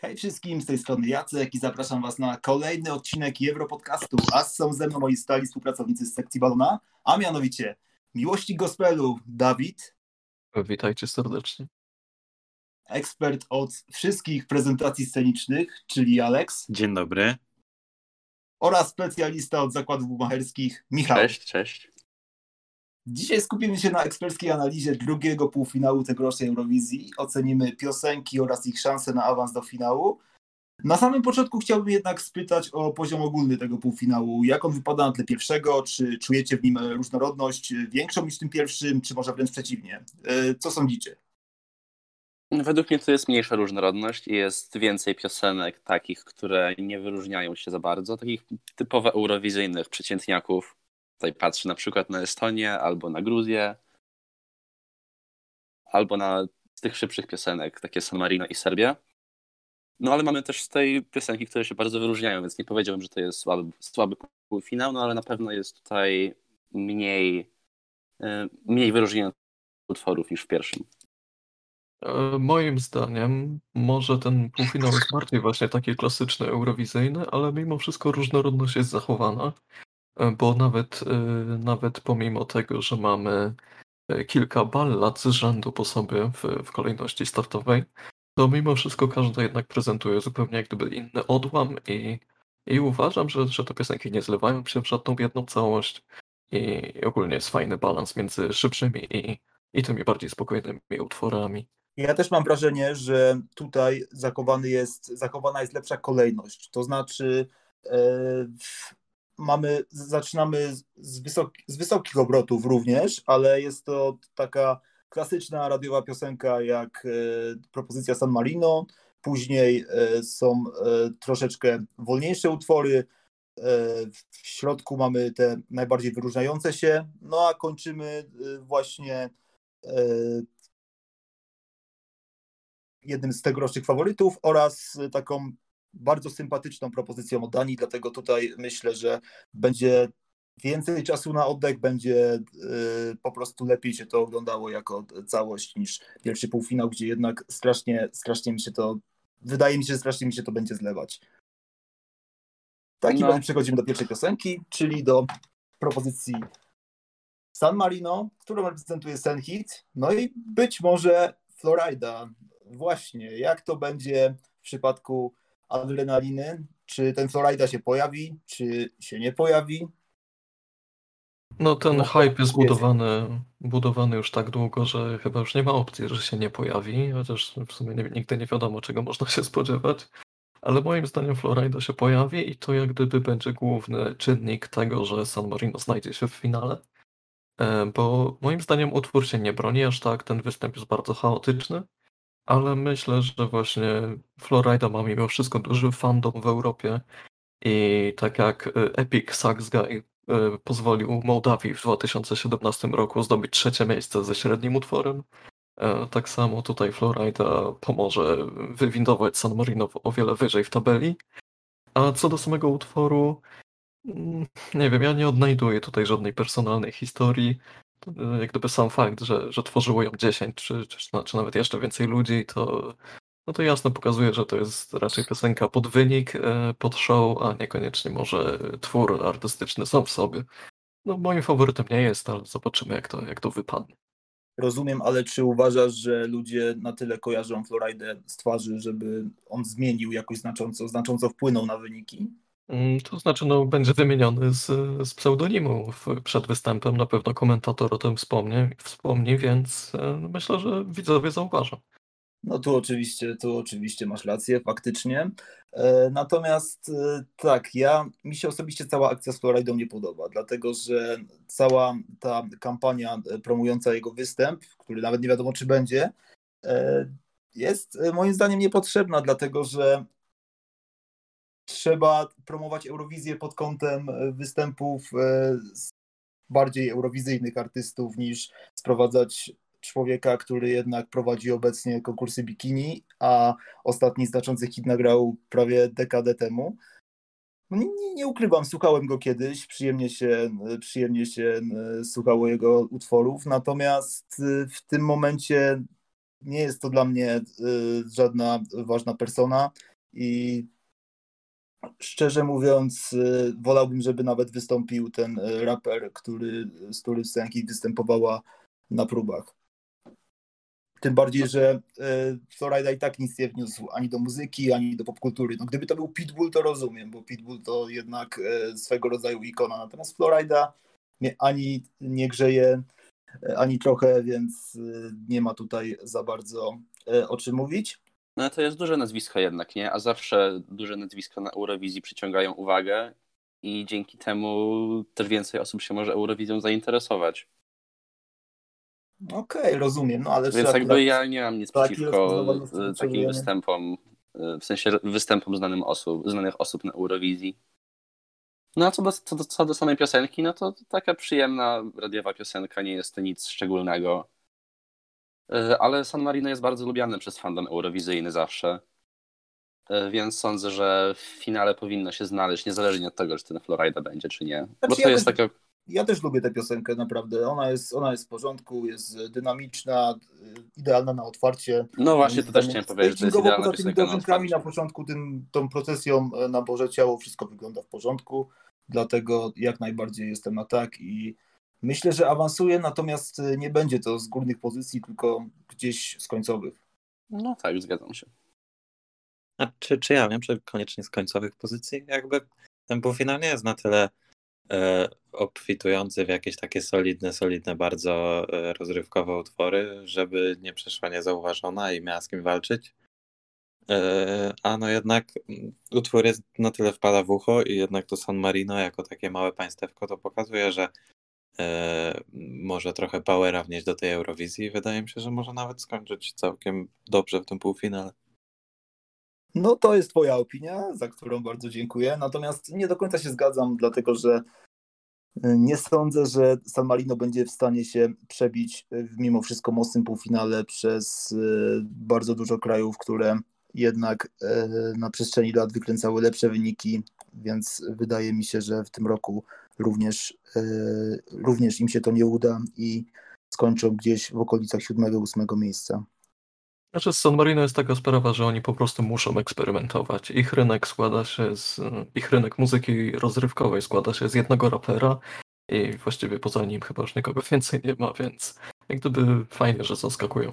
Hej wszystkim, z tej strony Jacek i zapraszam Was na kolejny odcinek Europodcastu, a są ze mną moi stali współpracownicy z sekcji Balona, a mianowicie miłośnik gospelu Dawid. Witajcie serdecznie. Ekspert od wszystkich prezentacji scenicznych, czyli Aleks. Dzień dobry. Oraz specjalista od zakładów bumacherskich Michał. Cześć, cześć. Dzisiaj skupimy się na eksperckiej analizie drugiego półfinału tegorocznej Eurowizji. Ocenimy piosenki oraz ich szanse na awans do finału. Na samym początku chciałbym jednak spytać o poziom ogólny tego półfinału. Jak on wypada na tle pierwszego? Czy czujecie w nim różnorodność większą niż w tym pierwszym, czy może wręcz przeciwnie? Co sądzicie? Według mnie to jest mniejsza różnorodność i jest więcej piosenek takich, które nie wyróżniają się za bardzo, takich typowo eurowizyjnych przeciętniaków. Tutaj patrzę na przykład na Estonię, albo na Gruzję, albo na z tych szybszych piosenek, takie San Marino i Serbię. No ale mamy też z tej piosenki, które się bardzo wyróżniają, więc nie powiedziałbym, że to jest słaby półfinał, no ale na pewno jest tutaj mniej wyróżnienia utworów niż w pierwszym. Moim zdaniem może ten półfinał jest bardziej właśnie taki klasyczny, eurowizyjny, ale mimo wszystko różnorodność jest zachowana. Bo nawet pomimo tego, że mamy kilka ballad z rzędu po sobie w kolejności startowej, to mimo wszystko każda jednak prezentuje zupełnie jak gdyby inny odłam i uważam, że te piosenki nie zlewają się w żadną jedną całość i ogólnie jest fajny balans między szybszymi i tymi bardziej spokojnymi utworami. Ja też mam wrażenie, że tutaj zachowana jest lepsza kolejność, to znaczy zaczynamy z wysokich obrotów również, ale jest to taka klasyczna radiowa piosenka jak propozycja San Marino, później są troszeczkę wolniejsze utwory, w środku mamy te najbardziej wyróżniające się, no a kończymy właśnie jednym z tegorocznych faworytów oraz taką bardzo sympatyczną propozycją od Danii, dlatego tutaj myślę, że będzie więcej czasu na oddech, będzie po prostu lepiej się to oglądało jako całość niż pierwszy półfinał, gdzie jednak wydaje mi się, że strasznie mi się to będzie zlewać. Takim razie przechodzimy do pierwszej piosenki, czyli do propozycji San Marino, którą reprezentuje Senhit, no i być może Florida. Właśnie, jak to będzie w przypadku adrenaliny, czy ten Florida się pojawi, czy się nie pojawi? No ten hype jest budowany już tak długo, że chyba już nie ma opcji, że się nie pojawi, chociaż w sumie nigdy nie wiadomo, czego można się spodziewać, ale moim zdaniem Florida się pojawi i to jak gdyby będzie główny czynnik tego, że San Marino znajdzie się w finale, bo moim zdaniem utwór się nie broni aż tak, ten występ jest bardzo chaotyczny, ale myślę, że właśnie Florida ma mimo wszystko duży fandom w Europie i tak jak Epic Sax Guy pozwolił Mołdawii w 2017 roku zdobyć trzecie miejsce ze średnim utworem, tak samo tutaj Florida pomoże wywindować San Marino o wiele wyżej w tabeli. A co do samego utworu, nie wiem, ja nie odnajduję tutaj żadnej personalnej historii. Jak gdyby sam fakt, że tworzyło ją 10 czy nawet jeszcze więcej ludzi, to, no to jasno pokazuje, że to jest raczej piosenka pod wynik, pod show, a niekoniecznie może twór artystyczny sam w sobie. No moim faworytem nie jest, ale zobaczymy jak to wypadnie. Rozumiem, ale czy uważasz, że ludzie na tyle kojarzą Floridę z twarzy, żeby on zmienił jakoś znacząco wpłynął na wyniki? To znaczy, będzie wymieniony z pseudonimu przed występem. Na pewno komentator o tym wspomni, więc myślę, że widzowie zauważą. No tu oczywiście masz rację, faktycznie. Natomiast tak, mi się osobiście cała akcja z Floridą nie podoba, dlatego że cała ta kampania promująca jego występ, który nawet nie wiadomo czy będzie, jest moim zdaniem niepotrzebna, dlatego że trzeba promować Eurowizję pod kątem występów bardziej eurowizyjnych artystów niż sprowadzać człowieka, który jednak prowadzi obecnie konkursy bikini, a ostatni znaczący hit nagrał prawie dekadę temu. Nie ukrywam, słuchałem go kiedyś, przyjemnie się słuchało jego utworów, natomiast w tym momencie nie jest to dla mnie żadna ważna persona i szczerze mówiąc wolałbym, żeby nawet wystąpił ten raper, z którym Senki występowała na próbach. Tym bardziej, że Florida i tak nic nie wniósł ani do muzyki, ani do popkultury. No, gdyby to był Pitbull, to rozumiem, bo Pitbull to jednak swego rodzaju ikona. Natomiast Florida mnie ani nie grzeje, ani trochę, więc nie ma tutaj za bardzo o czym mówić. No to jest duże nazwisko jednak, nie? A zawsze duże nazwiska na Eurowizji przyciągają uwagę i dzięki temu też więcej osób się może Eurowizją zainteresować. Okej, rozumiem, no ale... Więc jakby ja nie mam nic przeciwko takim występom, w sensie występom znanych osób na Eurowizji. No a co do samej piosenki, no to taka przyjemna radiowa piosenka, nie jest to nic szczególnego. Ale San Marino jest bardzo lubiany przez fandom eurowizyjny zawsze. Więc sądzę, że w finale powinno się znaleźć, niezależnie od tego, czy ten Florida będzie, czy nie. Bo to jest taka... Ja też lubię tę piosenkę, naprawdę. Ona jest w porządku, jest dynamiczna, idealna na otwarcie. No właśnie, to też chciałem powiedzieć, że jest idealna piosenka na otwarcie. Poza tymi na początku, tą procesją na Boże Ciało, wszystko wygląda w porządku. Dlatego jak najbardziej jestem na tak i myślę, że awansuje, natomiast nie będzie to z górnych pozycji, tylko gdzieś z końcowych. No tak, zgadzam się. A czy ja wiem, czy koniecznie z końcowych pozycji? Jakby ten półfinał nie jest na tyle obfitujący w jakieś takie solidne, bardzo rozrywkowe utwory, żeby nie przeszła niezauważona i miała z kim walczyć. A no jednak utwór jest na tyle wpada w ucho i jednak to San Marino jako takie małe państewko to pokazuje, że może trochę powera wnieść do tej Eurowizji i wydaje mi się, że może nawet skończyć całkiem dobrze w tym półfinale. No to jest twoja opinia, za którą bardzo dziękuję, natomiast nie do końca się zgadzam, dlatego że nie sądzę, że San Marino będzie w stanie się przebić w mimo wszystko mocnym półfinale przez bardzo dużo krajów, które jednak na przestrzeni lat wykręcały lepsze wyniki, więc wydaje mi się, że w tym roku również im się to nie uda i skończą gdzieś w okolicach 7-8 miejsca. Znaczy z San Marino jest taka sprawa, że oni po prostu muszą eksperymentować. Ich rynek muzyki rozrywkowej składa się z jednego rapera i właściwie poza nim chyba już nikogo więcej nie ma, więc jak gdyby fajnie, że zaskakują.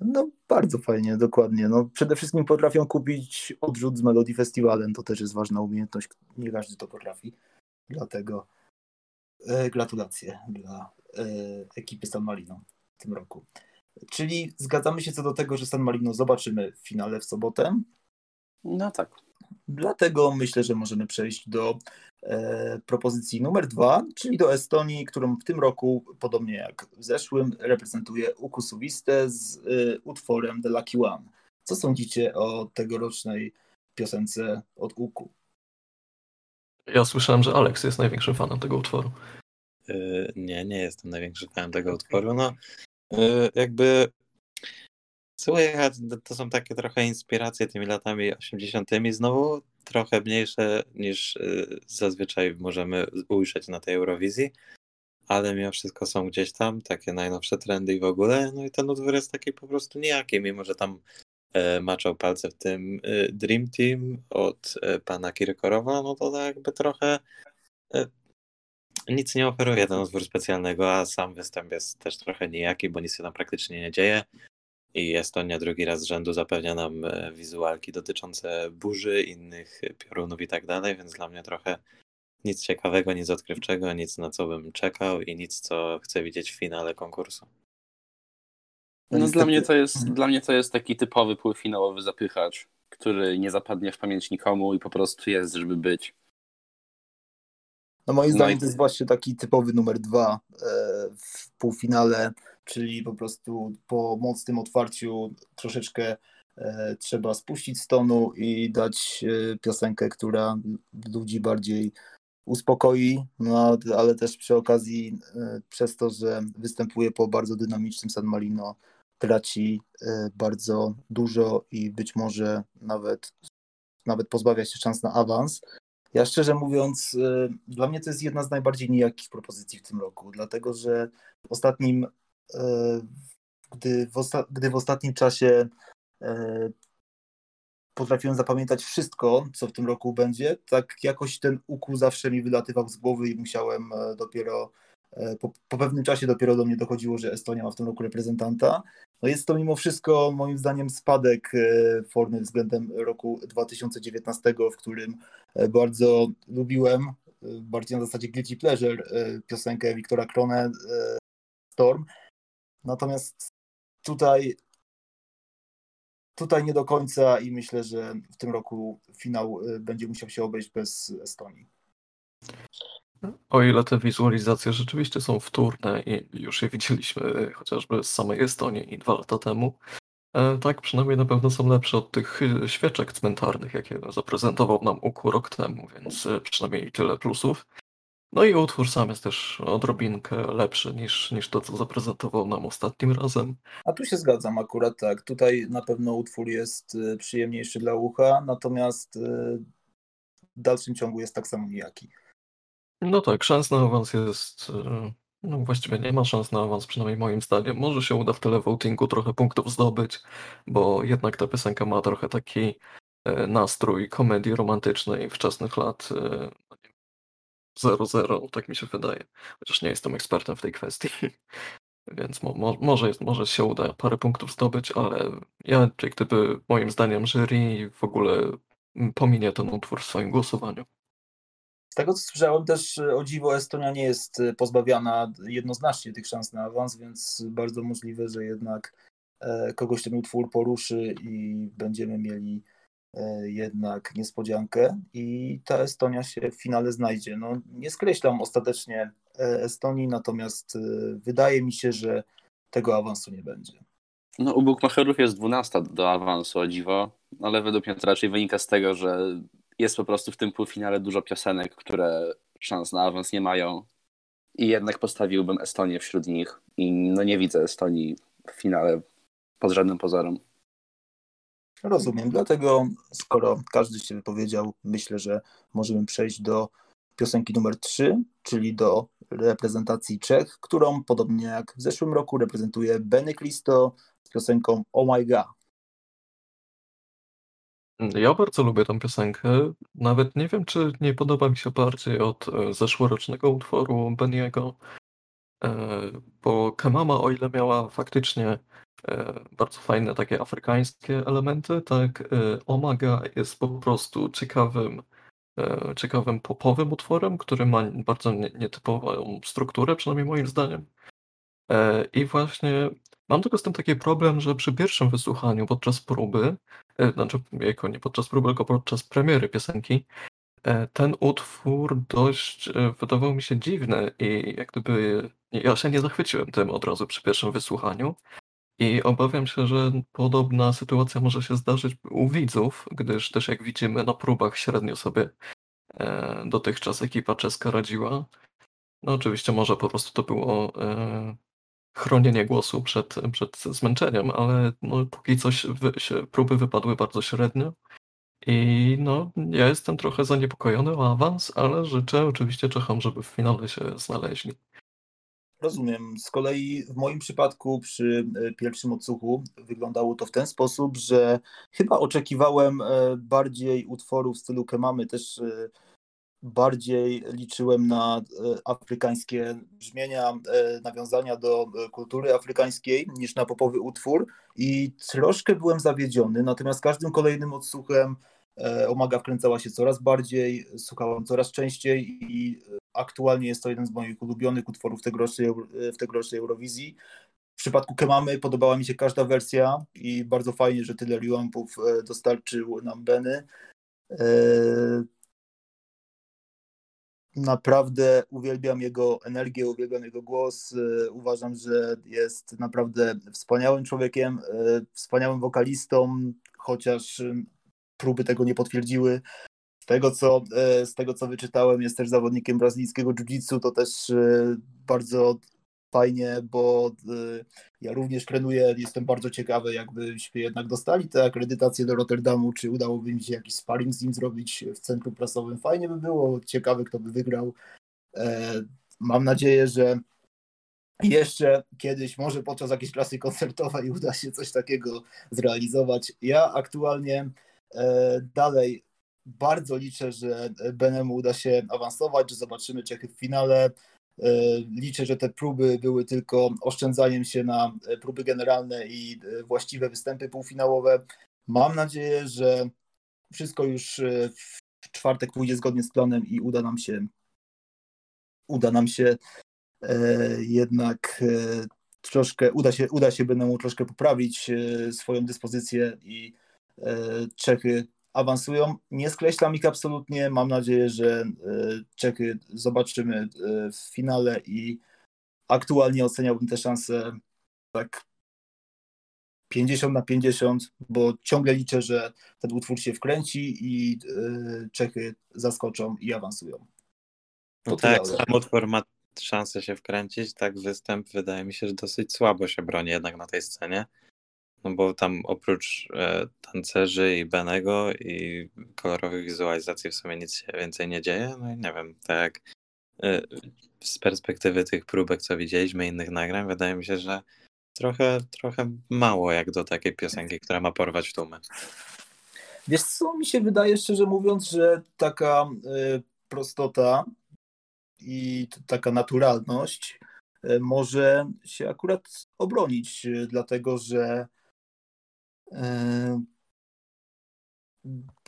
No bardzo fajnie, dokładnie. No, przede wszystkim potrafią kupić odrzut z Melodii Festiwalem, to też jest ważna umiejętność, nie każdy to potrafi. Dlatego gratulacje dla ekipy San Marino w tym roku. Czyli zgadzamy się co do tego, że San Marino zobaczymy w finale w sobotę. No tak. Dlatego myślę, że możemy przejść do propozycji numer 2, czyli do Estonii, którą w tym roku, podobnie jak w zeszłym, reprezentuje Uku Suviste z utworem The Lucky One. Co sądzicie o tegorocznej piosence od Uku? Ja słyszałem, że Alex jest największym fanem tego utworu. Nie jestem największym fanem tego utworu. No. Jakby słychać, to są takie trochę inspiracje tymi latami 80-tymi, znowu trochę mniejsze niż zazwyczaj możemy ujrzeć na tej Eurowizji, ale mimo wszystko są gdzieś tam takie najnowsze trendy i w ogóle, no i ten utwór jest taki po prostu nijaki, mimo że tam maczał palce w tym Dream Team od pana Kirkorowa, no to jakby trochę... Nic nie oferuje ten utwór specjalnego, a sam występ jest też trochę nijaki, bo nic się tam praktycznie nie dzieje i Estonia drugi raz z rzędu zapewnia nam wizualki dotyczące burzy, innych piorunów i tak dalej, więc dla mnie trochę nic ciekawego, nic odkrywczego, nic na co bym czekał i nic, co chcę widzieć w finale konkursu. No niestety... dla mnie to jest taki typowy półfinałowy zapychacz, który nie zapadnie w pamięć nikomu i po prostu jest, żeby być. No moim zdaniem to jest właśnie taki typowy numer 2 w półfinale, czyli po prostu po mocnym otwarciu troszeczkę trzeba spuścić z tonu i dać piosenkę, która ludzi bardziej uspokoi, no, ale też przy okazji przez to, że występuje po bardzo dynamicznym San Marino, traci bardzo dużo i być może nawet pozbawia się szans na awans. Ja szczerze mówiąc, dla mnie to jest jedna z najbardziej nijakich propozycji w tym roku, dlatego że w ostatnim gdy w ostatnim czasie potrafiłem zapamiętać wszystko, co w tym roku będzie, tak jakoś ten UKU zawsze mi wylatywał z głowy i musiałem dopiero po pewnym czasie dopiero do mnie dochodziło, że Estonia ma w tym roku reprezentanta. No jest to mimo wszystko moim zdaniem spadek formy względem roku 2019, w którym bardzo lubiłem, bardziej na zasadzie guilty pleasure, piosenkę Wiktora Krone Storm. Natomiast tutaj nie do końca i myślę, że w tym roku finał będzie musiał się obejść bez Estonii. O ile te wizualizacje rzeczywiście są wtórne i już je widzieliśmy chociażby z samej Estonii i 2 lata temu, tak przynajmniej na pewno są lepsze od tych świeczek cmentarnych, jakie zaprezentował nam UKU rok temu, więc przynajmniej tyle plusów. No i utwór sam jest też odrobinkę lepszy niż to, co zaprezentował nam ostatnim razem. A tu się zgadzam akurat tak. Tutaj na pewno utwór jest przyjemniejszy dla ucha, natomiast w dalszym ciągu jest tak samo nijaki. No tak, szans na awans jest... No właściwie nie ma szans na awans, przynajmniej moim zdaniem. Może się uda w televotingu trochę punktów zdobyć, bo jednak ta piosenka ma trochę taki nastrój komedii romantycznej wczesnych lat 0-0, tak mi się wydaje. Chociaż nie jestem ekspertem w tej kwestii, więc może się uda parę punktów zdobyć, ale ja jak gdyby moim zdaniem jury w ogóle pominie ten utwór w swoim głosowaniu. Z tego co słyszałem też, o dziwo, Estonia nie jest pozbawiana jednoznacznie tych szans na awans, więc bardzo możliwe, że jednak kogoś ten utwór poruszy i będziemy mieli jednak niespodziankę i ta Estonia się w finale znajdzie. No, nie skreślam ostatecznie Estonii, natomiast wydaje mi się, że tego awansu nie będzie. No, u Bukmacherów jest 12 do awansu, o dziwo, ale według mnie to raczej wynika z tego, że jest po prostu w tym półfinale dużo piosenek, które szans na awans nie mają i jednak postawiłbym Estonię wśród nich i no nie widzę Estonii w finale pod żadnym pozorem. Rozumiem, dlatego skoro każdy się wypowiedział, myślę, że możemy przejść do piosenki numer 3, czyli do reprezentacji Czech, którą podobnie jak w zeszłym roku reprezentuje Benny Klisto z piosenką Oh My God. Ja bardzo lubię tę piosenkę. Nawet nie wiem, czy nie podoba mi się bardziej od zeszłorocznego utworu Benniego, bo Kemama, o ile miała faktycznie bardzo fajne takie afrykańskie elementy, tak Omaga jest po prostu ciekawym popowym utworem, który ma bardzo nietypową strukturę, przynajmniej moim zdaniem. I właśnie mam tylko z tym taki problem, że przy pierwszym wysłuchaniu podczas próby, znaczy nie podczas próby, tylko podczas premiery piosenki, ten utwór dość wydawał mi się dziwny i jak gdyby ja się nie zachwyciłem tym od razu przy pierwszym wysłuchaniu. I obawiam się, że podobna sytuacja może się zdarzyć u widzów, gdyż też jak widzimy na próbach średnio sobie dotychczas ekipa czeska radziła. No oczywiście może po prostu to było chronienie głosu przed zmęczeniem, ale no, póki co próby wypadły bardzo średnio. I no ja jestem trochę zaniepokojony o awans, ale życzę oczywiście Czechom, żeby w finale się znaleźli. Rozumiem. Z kolei w moim przypadku przy pierwszym odsłuchu wyglądało to w ten sposób, że chyba oczekiwałem bardziej utworów w stylu Kemamy, też bardziej liczyłem na afrykańskie brzmienia, nawiązania do kultury afrykańskiej niż na popowy utwór i troszkę byłem zawiedziony, natomiast każdym kolejnym odsłuchem Omaga wkręcała się coraz bardziej, słuchałem coraz częściej i aktualnie jest to jeden z moich ulubionych utworów w tegorocznej Eurowizji. W przypadku Kemamy podobała mi się każda wersja i bardzo fajnie, że tyle rewampów dostarczył nam Benny. Naprawdę uwielbiam jego energię, uwielbiam jego głos. Uważam, że jest naprawdę wspaniałym człowiekiem, wspaniałym wokalistą, chociaż próby tego nie potwierdziły. Z tego co wyczytałem, jest też zawodnikiem brazylijskiego jiu-jitsu, to też bardzo fajnie, bo ja również trenuję, jestem bardzo ciekawy, jakbyśmy jednak dostali tę akredytację do Rotterdamu, czy udałoby mi się jakiś sparring z nim zrobić w centrum prasowym. Fajnie by było, ciekawy kto by wygrał. Mam nadzieję, że I jeszcze kiedyś, może podczas jakiejś klasy koncertowej uda się coś takiego zrealizować. Ja aktualnie dalej bardzo liczę, że Benemu uda się awansować, że zobaczymy Czechy w finale. Liczę, że te próby były tylko oszczędzaniem się na próby generalne i właściwe występy półfinałowe. Mam nadzieję, że wszystko już w czwartek pójdzie zgodnie z planem i uda nam się jednak troszkę, uda się Benemu troszkę poprawić swoją dyspozycję i Czechy awansują. Nie skreślam ich absolutnie. Mam nadzieję, że Czechy zobaczymy w finale i aktualnie oceniałbym te szanse tak 50/50, bo ciągle liczę, że ten utwór się wkręci i Czechy zaskoczą i awansują. No tak, sam utwór ma szansę się wkręcić, tak występ wydaje mi się, że dosyć słabo się broni jednak na tej scenie. No bo tam oprócz tancerzy i Benego i kolorowych wizualizacji w sumie nic się więcej nie dzieje. No i nie wiem, tak z perspektywy tych próbek, co widzieliśmy, innych nagrań, wydaje mi się, że trochę mało jak do takiej piosenki, która ma porwać tłumy. Wiesz co, mi się wydaje, szczerze mówiąc, że taka prostota i taka naturalność może się akurat obronić, dlatego że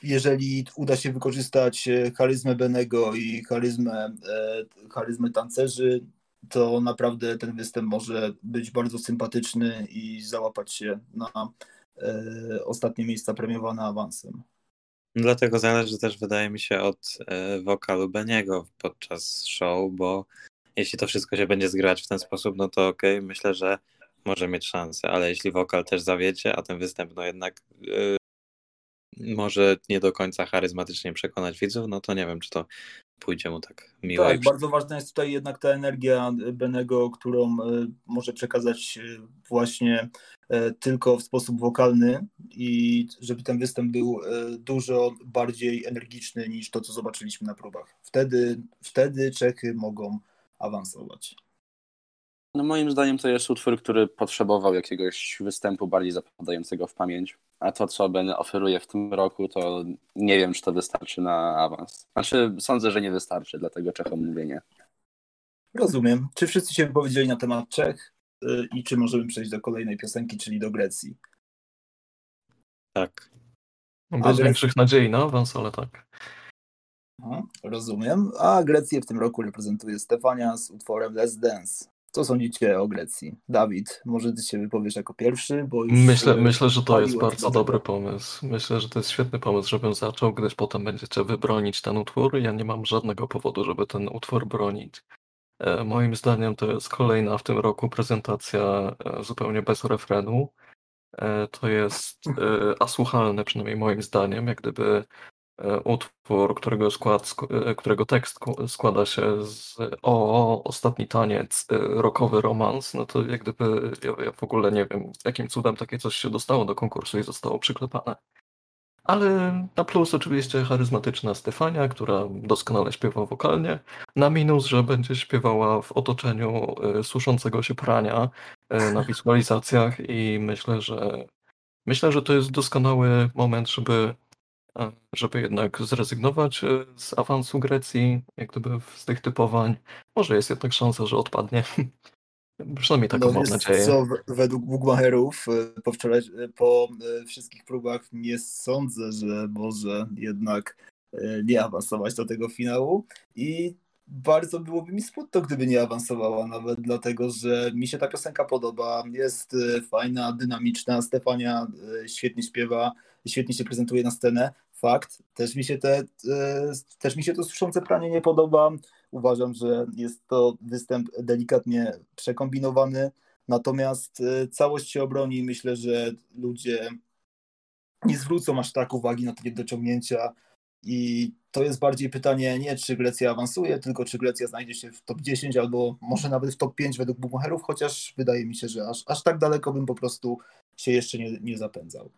jeżeli uda się wykorzystać charyzmę Benego i charyzmę tancerzy, to naprawdę ten występ może być bardzo sympatyczny i załapać się na ostatnie miejsca premiowane awansem. Dlatego zależy też, wydaje mi się, od wokalu Beniego podczas show, bo jeśli to wszystko się będzie zgrać w ten sposób, no to okej, myślę, że może mieć szansę, ale jeśli wokal też zawiecie, a ten występ no jednak może nie do końca charyzmatycznie przekonać widzów, no to nie wiem, czy to pójdzie mu tak miło. Tak, bardzo ważna jest tutaj jednak ta energia Benego, którą może przekazać właśnie tylko w sposób wokalny i żeby ten występ był dużo bardziej energiczny niż to, co zobaczyliśmy na próbach. Wtedy Czechy mogą awansować. No moim zdaniem to jest utwór, który potrzebował jakiegoś występu bardziej zapadającego w pamięć, a to, co Ben oferuje w tym roku, to nie wiem, czy to wystarczy na awans. Znaczy, sądzę, że nie wystarczy, dlatego Czechom mówię nie. Rozumiem. Czy wszyscy się wypowiedzieli na temat Czech i czy możemy przejść do kolejnej piosenki, czyli do Grecji? Tak. Bez większych nadziei na awans, ale tak. Rozumiem. A Grecję w tym roku reprezentuje Stefania z utworem Let's Dance. Co sądzicie o Grecji? Dawid, może ty się wypowiesz jako pierwszy, bo już... Myślę, że to jest bardzo dobry pomysł. Myślę, że to jest świetny pomysł, żebym zaczął, gdyż potem będziecie wybronić ten utwór. Ja nie mam żadnego powodu, żeby ten utwór bronić. Moim zdaniem to jest kolejna w tym roku prezentacja zupełnie bez refrenu. To jest asłuchalne, przynajmniej moim zdaniem, jak gdyby utwór, którego tekst składa się z ostatni taniec, rockowy romans, no to jak gdyby ja w ogóle nie wiem, jakim cudem takie coś się dostało do konkursu i zostało przyklepane. Ale na plus oczywiście charyzmatyczna Stefania, która doskonale śpiewa wokalnie, na minus, że będzie śpiewała w otoczeniu suszącego się prania na wizualizacjach i myślę, że to jest doskonały moment, żeby jednak zrezygnować z awansu Grecji, jak gdyby z tych typowań. Może jest jednak szansa, że odpadnie. Przynajmniej taką mam nadzieję. Co, według Bugmacherów po wszystkich próbach nie sądzę, że może jednak nie awansować do tego finału i bardzo byłoby mi smutno, gdyby nie awansowała, nawet dlatego, że mi się ta piosenka podoba, jest fajna, dynamiczna, Stefania świetnie śpiewa, świetnie się prezentuje na scenę, fakt, też mi się to suszące pranie nie podoba, uważam, że jest to występ delikatnie przekombinowany, natomiast całość się obroni, myślę, że ludzie nie zwrócą aż tak uwagi na takie dociągnięcia i to jest bardziej pytanie nie czy Grecja awansuje, tylko czy Grecja znajdzie się w top 10 albo może nawet w top 5 według Bugmacherów, chociaż wydaje mi się, że aż tak daleko bym po prostu się jeszcze nie zapędzał.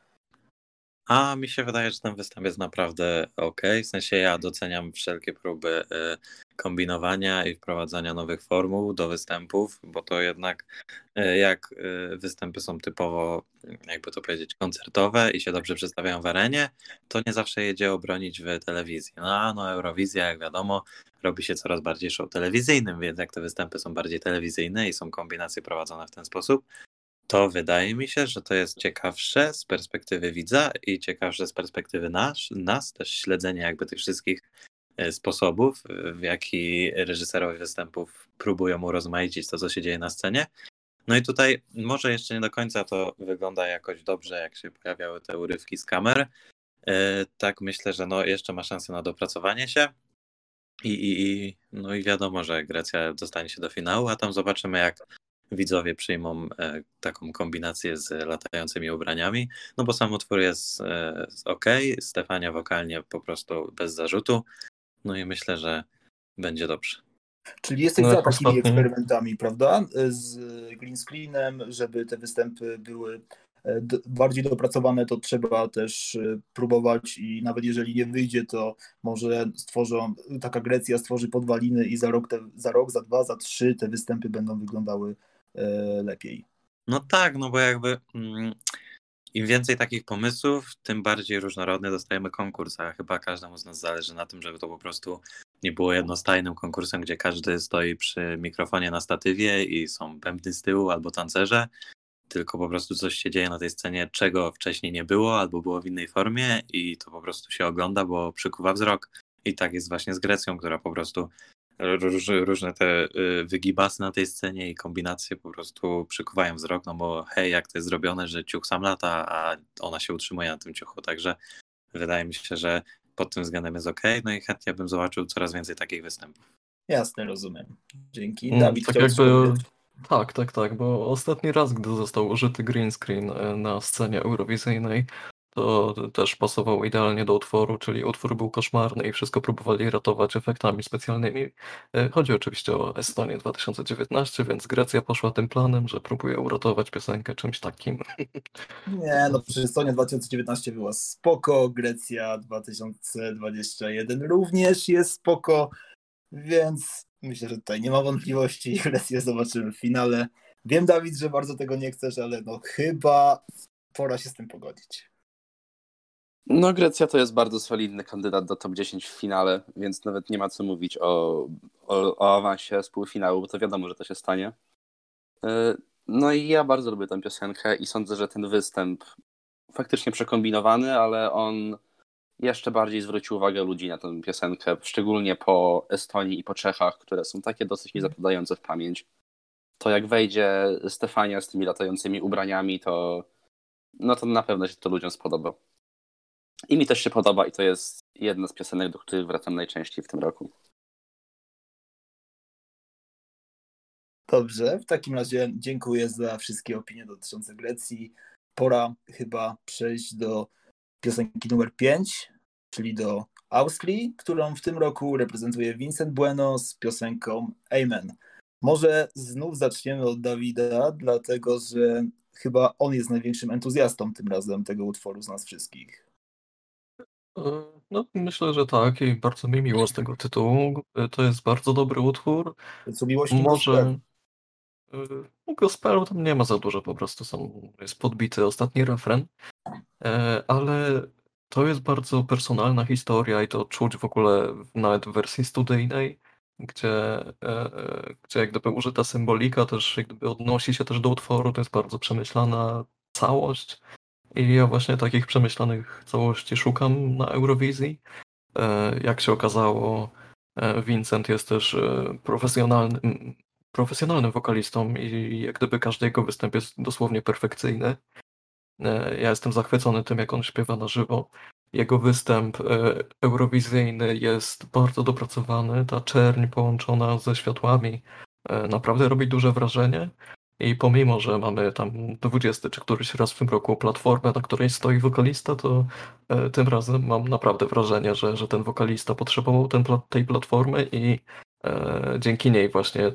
A mi się wydaje, że ten występ jest naprawdę okej. W sensie ja doceniam wszelkie próby kombinowania i wprowadzania nowych formuł do występów, bo to jednak jak występy są typowo, jakby to powiedzieć, koncertowe i się dobrze przedstawiają w arenie, to nie zawsze jedzie obronić w telewizji. No Eurowizja, jak wiadomo, robi się coraz bardziej show telewizyjnym, więc jak te występy są bardziej telewizyjne i są kombinacje prowadzone w ten sposób, to wydaje mi się, że to jest ciekawsze z perspektywy widza i ciekawsze z perspektywy nas też śledzenie jakby tych wszystkich sposobów, w jaki reżyserowie występów próbują urozmaicić to, co się dzieje na scenie. No i tutaj może jeszcze nie do końca to wygląda jakoś dobrze, jak się pojawiały te urywki z kamer. Tak myślę, że jeszcze ma szansę na dopracowanie się. I wiadomo, że Grecja dostanie się do finału, a tam zobaczymy, jak widzowie przyjmą taką kombinację z latającymi ubraniami, no bo sam utwór jest okej, Stefania wokalnie po prostu bez zarzutu, no i myślę, że będzie dobrze. Czyli jesteś za takimi eksperymentami, prawda? Z green screenem, żeby te występy były bardziej dopracowane, to trzeba też próbować i nawet jeżeli nie wyjdzie, to może Grecja stworzy podwaliny i za rok, za dwa, za trzy te występy będą wyglądały lepiej. No tak, no bo jakby im więcej takich pomysłów, tym bardziej różnorodny dostajemy konkurs, a chyba każdemu z nas zależy na tym, żeby to po prostu nie było jednostajnym konkursem, gdzie każdy stoi przy mikrofonie na statywie i są bębny z tyłu albo tancerze, tylko po prostu coś się dzieje na tej scenie, czego wcześniej nie było albo było w innej formie i to po prostu się ogląda, bo przykuwa wzrok. I tak jest właśnie z Grecją, która po prostu różne te wygibasy na tej scenie i kombinacje po prostu przykuwają wzrok, no bo hej, jak to jest zrobione, że ciuch sam lata, a ona się utrzymuje na tym ciuchu, także wydaje mi się, że pod tym względem jest okej, no i chętnie bym zobaczył coraz więcej takich występów. Jasne, rozumiem. Dzięki. Dawid, Tak, bo ostatni raz, gdy został użyty green screen na scenie eurowizyjnej, to też pasował idealnie do utworu, czyli utwór był koszmarny i wszystko próbowali ratować efektami specjalnymi. Chodzi oczywiście o Estonię 2019, więc Grecja poszła tym planem, że próbuje uratować piosenkę czymś takim. Nie, no przecież Estonia 2019 była spoko, Grecja 2021 również jest spoko, więc myślę, że tutaj nie ma wątpliwości. Grecja zobaczymy w finale. Wiem, Dawid, że bardzo tego nie chcesz, ale chyba pora się z tym pogodzić. No Grecja to jest bardzo solidny kandydat do top 10 w finale, więc nawet nie ma co mówić o awansie z półfinału, bo to wiadomo, że to się stanie. No i ja bardzo lubię tę piosenkę i sądzę, że ten występ faktycznie przekombinowany, ale on jeszcze bardziej zwrócił uwagę ludzi na tę piosenkę, szczególnie po Estonii i po Czechach, które są takie dosyć niezapadające w pamięć. To jak wejdzie Stefania z tymi latającymi ubraniami, to na pewno się to ludziom spodoba. I mi też się podoba i to jest jedna z piosenek, do których wracam najczęściej w tym roku. Dobrze, w takim razie dziękuję za wszystkie opinie dotyczące Grecji. Pora chyba przejść do piosenki numer 5, czyli do Austrii, którą w tym roku reprezentuje Vincent Bueno z piosenką Amen. Może znów zaczniemy od Dawida, dlatego że chyba on jest największym entuzjastą tym razem tego utworu z nas wszystkich. No myślę, że tak i bardzo mi miło z tego tytułu. To jest bardzo dobry utwór. Co miłości może gospelu tam nie ma za dużo, po prostu jest podbity ostatni refren, ale to jest bardzo personalna historia i to czuć w ogóle nawet w wersji studyjnej, gdzie jak gdyby użyta symbolika też jak gdyby odnosi się też do utworu, to jest bardzo przemyślana całość i ja właśnie takich przemyślanych całości szukam na Eurowizji. Jak się okazało, Vincent jest też profesjonalnym wokalistą i jak gdyby każdy jego występ jest dosłownie perfekcyjny. Ja jestem zachwycony tym, jak on śpiewa na żywo. Jego występ eurowizyjny jest bardzo dopracowany. Ta czerń połączona ze światłami naprawdę robi duże wrażenie. I pomimo, że mamy tam 20 czy któryś raz w tym roku platformę, na której stoi wokalista, to tym razem mam naprawdę wrażenie, że ten wokalista potrzebował tej platformy i dzięki niej właśnie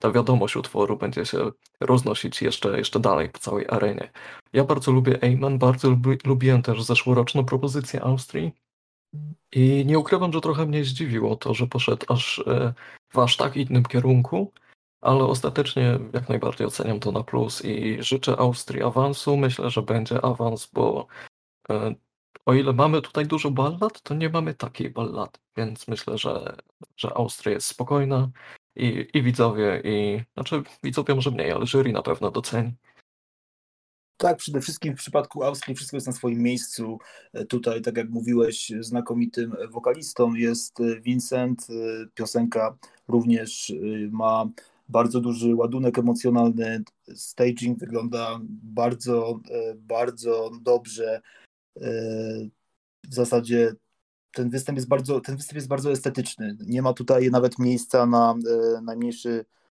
ta wiadomość utworu będzie się roznosić jeszcze dalej po całej arenie. Ja bardzo lubię Amen, bardzo lubiłem też zeszłoroczną propozycję Austrii I nie ukrywam, że trochę mnie zdziwiło to, że poszedł aż w tak innym kierunku, ale ostatecznie jak najbardziej oceniam to na plus i życzę Austrii awansu. Myślę, że będzie awans, bo o ile mamy tutaj dużo ballad, to nie mamy takiej ballady, więc myślę, że Austria jest spokojna i widzowie, znaczy widzowie może mniej, ale jury na pewno doceni. Tak, przede wszystkim w przypadku Austrii wszystko jest na swoim miejscu. Tutaj, tak jak mówiłeś, znakomitym wokalistą jest Vincent. Piosenka również ma bardzo duży ładunek emocjonalny. Staging wygląda bardzo, bardzo dobrze. W zasadzie ten występ jest bardzo estetyczny. Nie ma tutaj nawet miejsca na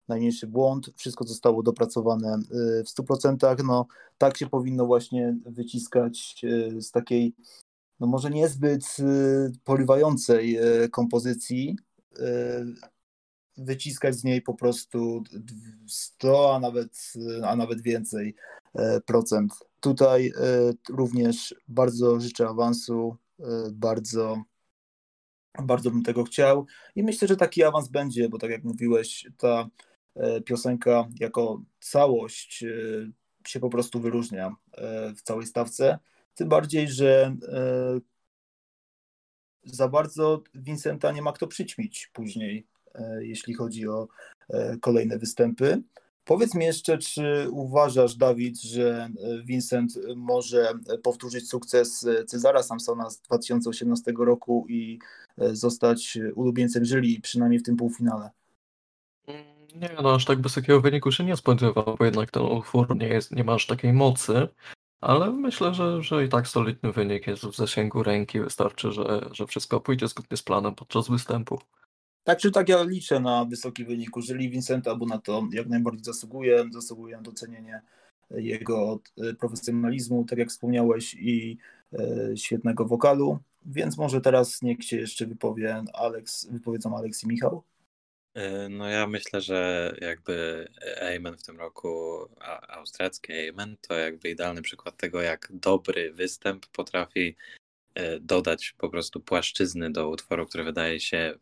najmniejszy błąd. Wszystko zostało dopracowane w 100%. No, tak się powinno właśnie wyciskać z takiej, no może niezbyt porywającej kompozycji, wyciskać z niej po prostu 100, a nawet więcej procent. Tutaj również bardzo życzę awansu, bardzo bym tego chciał i myślę, że taki awans będzie, bo tak jak mówiłeś, ta piosenka jako całość się po prostu wyróżnia w całej stawce, tym bardziej, że za bardzo Vincenta nie ma kto przyćmić później, jeśli chodzi o kolejne występy. Powiedz mi jeszcze, czy uważasz, Dawid, że Vincent może powtórzyć sukces Cezara Samsona z 2018 roku i zostać ulubieńcem jury, przynajmniej w tym półfinale? Nie, no aż tak wysokiego wyniku się nie spodziewam, bo jednak ten utwór nie ma aż takiej mocy, ale myślę, że i tak solidny wynik jest w zasięgu ręki, wystarczy, że wszystko pójdzie zgodnie z planem podczas występu. Tak czy tak ja liczę na wysoki wynik jury Vincenta, bo na to jak najbardziej zasługuje na docenienie jego profesjonalizmu, tak jak wspomniałeś, i świetnego wokalu, więc może teraz niech się jeszcze wypowiedzą Aleks i Michał. No ja myślę, że jakby Amen w tym roku, austriacki Amen, to jakby idealny przykład tego, jak dobry występ potrafi dodać po prostu płaszczyzny do utworu, który wydaje się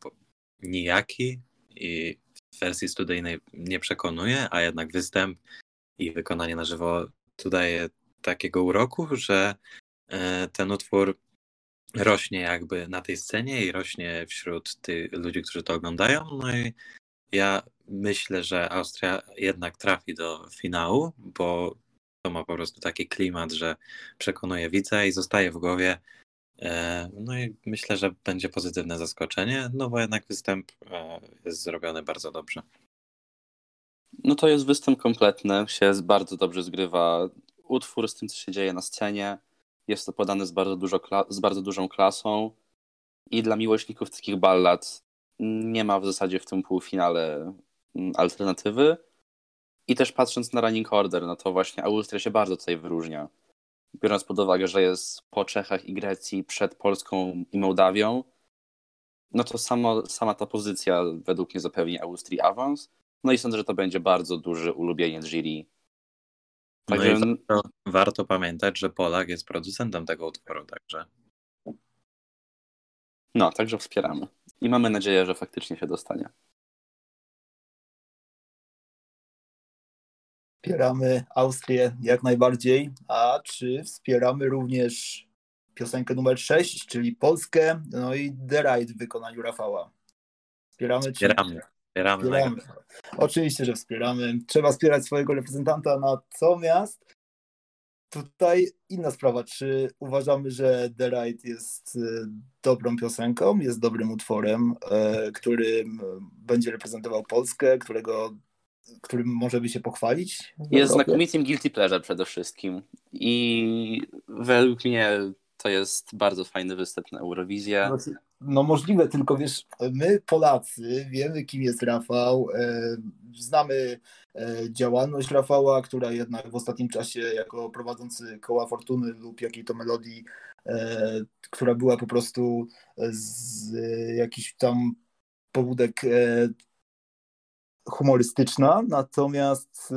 nijaki i w wersji studyjnej nie przekonuje, a jednak występ i wykonanie na żywo tu daje takiego uroku, że ten utwór rośnie jakby na tej scenie i rośnie wśród tych ludzi, którzy to oglądają. No i ja myślę, że Austria jednak trafi do finału, bo to ma po prostu taki klimat, że przekonuje widza i zostaje w głowie. No i myślę, że będzie pozytywne zaskoczenie, no bo jednak występ jest zrobiony bardzo dobrze. No to jest występ kompletny, się bardzo dobrze zgrywa utwór z tym, co się dzieje na scenie. Jest to podane z bardzo dużą klasą i dla miłośników takich ballad nie ma w zasadzie w tym półfinale alternatywy. I też patrząc na running order, no to właśnie Austria się bardzo tutaj wyróżnia. Biorąc pod uwagę, że jest po Czechach i Grecji przed Polską i Mołdawią, no to sama ta pozycja według mnie zapewni Austrii awans. No i sądzę, że to będzie bardzo duży ulubieniec jury. Także... No i warto pamiętać, że Polak jest producentem tego utworu, także... No, także wspieramy. I mamy nadzieję, że faktycznie się dostanie. Wspieramy Austrię jak najbardziej, a czy wspieramy również piosenkę numer 6, czyli Polskę, no i The Ride w wykonaniu Rafała. Wspieramy. Oczywiście, że wspieramy. Trzeba wspierać swojego reprezentanta, natomiast tutaj inna sprawa, czy uważamy, że The Ride jest dobrą piosenką, jest dobrym utworem, który będzie reprezentował Polskę, którym możemy się pochwalić. Jest znakomitym guilty pleasure przede wszystkim i według mnie to jest bardzo fajny występ na Eurowizję. No możliwe, tylko wiesz, my Polacy wiemy, kim jest Rafał, znamy działalność Rafała, która jednak w ostatnim czasie jako prowadzący Koła Fortuny lub jakiej to melodii, która była po prostu z jakichś tam pobudek humorystyczna, natomiast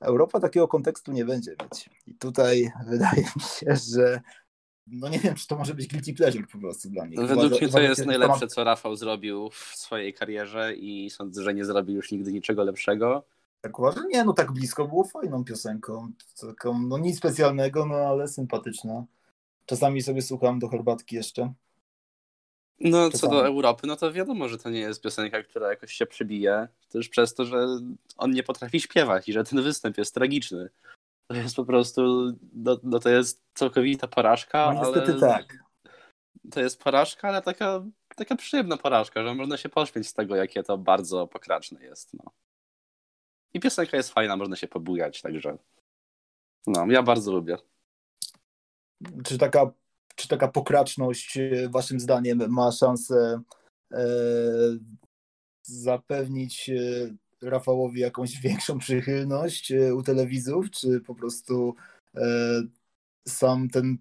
Europa takiego kontekstu nie będzie mieć. I tutaj wydaje mi się, że no nie wiem, czy to może być guilty pleasure po prostu dla mnie. Według mnie to jest najlepsze, co Rafał zrobił w swojej karierze i sądzę, że nie zrobi już nigdy niczego lepszego. Tak uważam? Nie, no tak blisko było fajną piosenką. Taką, no nic specjalnego, no ale sympatyczna. Czasami sobie słucham do herbatki jeszcze. No czasami. Co do Europy, no to wiadomo, że to nie jest piosenka, która jakoś się przebije. Też przez to, że on nie potrafi śpiewać i że ten występ jest tragiczny. To jest po prostu, no to jest całkowita porażka. No niestety ale tak. To jest porażka, ale taka przyjemna porażka, że można się pośmiać z tego, jakie to bardzo pokraczne jest. No. I piosenka jest fajna, można się pobujać, także no, ja bardzo lubię. Czy taka pokraczność waszym zdaniem ma szansę zapewnić Rafałowi jakąś większą przychylność u telewidzów, czy po prostu sam ten,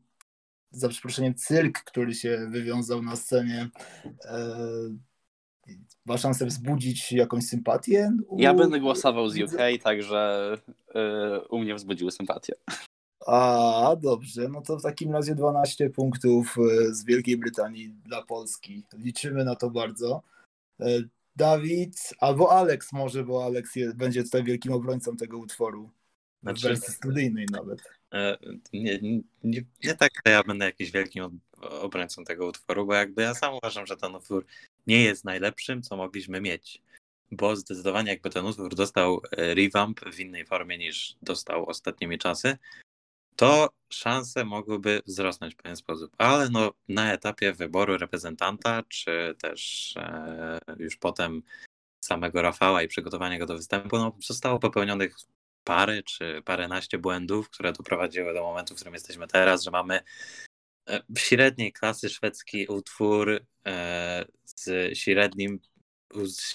za przeproszeniem, cyrk, który się wywiązał na scenie, ma szansę wzbudzić jakąś sympatię? Ja będę głosował z UK, także u mnie wzbudziły sympatię. A, dobrze, no to w takim razie 12 punktów z Wielkiej Brytanii dla Polski. Liczymy na to bardzo. Dawid albo Alex może, bo Alex będzie tutaj wielkim obrońcą tego utworu. Znaczy, w wersji studyjnej nawet. Nie tak, że ja będę jakimś wielkim obrońcą tego utworu, bo jakby ja sam uważam, że ten utwór nie jest najlepszym, co mogliśmy mieć. Bo zdecydowanie jakby ten utwór dostał revamp w innej formie niż dostał ostatnimi czasy, to szanse mogłyby wzrosnąć w pewien sposób. Ale no, na etapie wyboru reprezentanta, czy też już potem samego Rafała i przygotowania go do występu, no, zostało popełnionych parę czy paręnaście błędów, które doprowadziły do momentu, w którym jesteśmy teraz, że mamy średniej klasy szwedzki utwór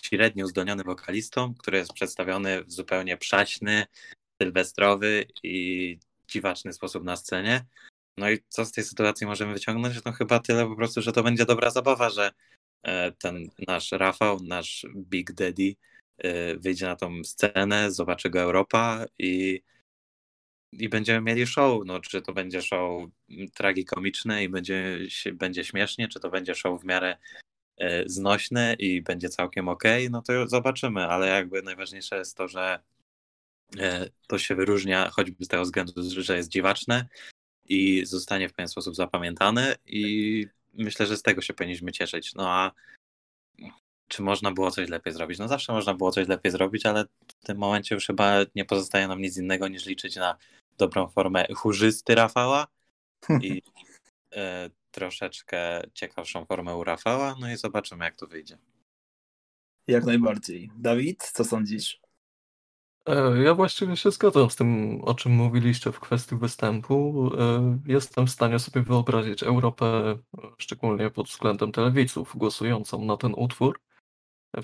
średnio uzdolnionym wokalistą, który jest przedstawiony w zupełnie przaśny, sylwestrowy i dziwaczny sposób na scenie. No i co z tej sytuacji możemy wyciągnąć? No chyba tyle po prostu, że to będzie dobra zabawa, że ten nasz Rafał, nasz Big Daddy wyjdzie na tą scenę, zobaczy go Europa i będziemy mieli show. No, czy to będzie show tragikomiczne i będzie śmiesznie, czy to będzie show w miarę znośne i będzie całkiem okej, no to zobaczymy, ale jakby najważniejsze jest to, że to się wyróżnia choćby z tego względu, że jest dziwaczne i zostanie w pewien sposób zapamiętane i myślę, że z tego się powinniśmy cieszyć. No a czy można było coś lepiej zrobić? No zawsze można było coś lepiej zrobić, ale w tym momencie już chyba nie pozostaje nam nic innego niż liczyć na dobrą formę chórzysty Rafała i troszeczkę ciekawszą formę u Rafała, no i zobaczymy, jak to wyjdzie. Jak najbardziej. Dawid, co sądzisz? Ja właściwie się zgadzam z tym, o czym mówiliście w kwestii występu. Jestem w stanie sobie wyobrazić Europę, szczególnie pod względem telewidzów, głosującą na ten utwór,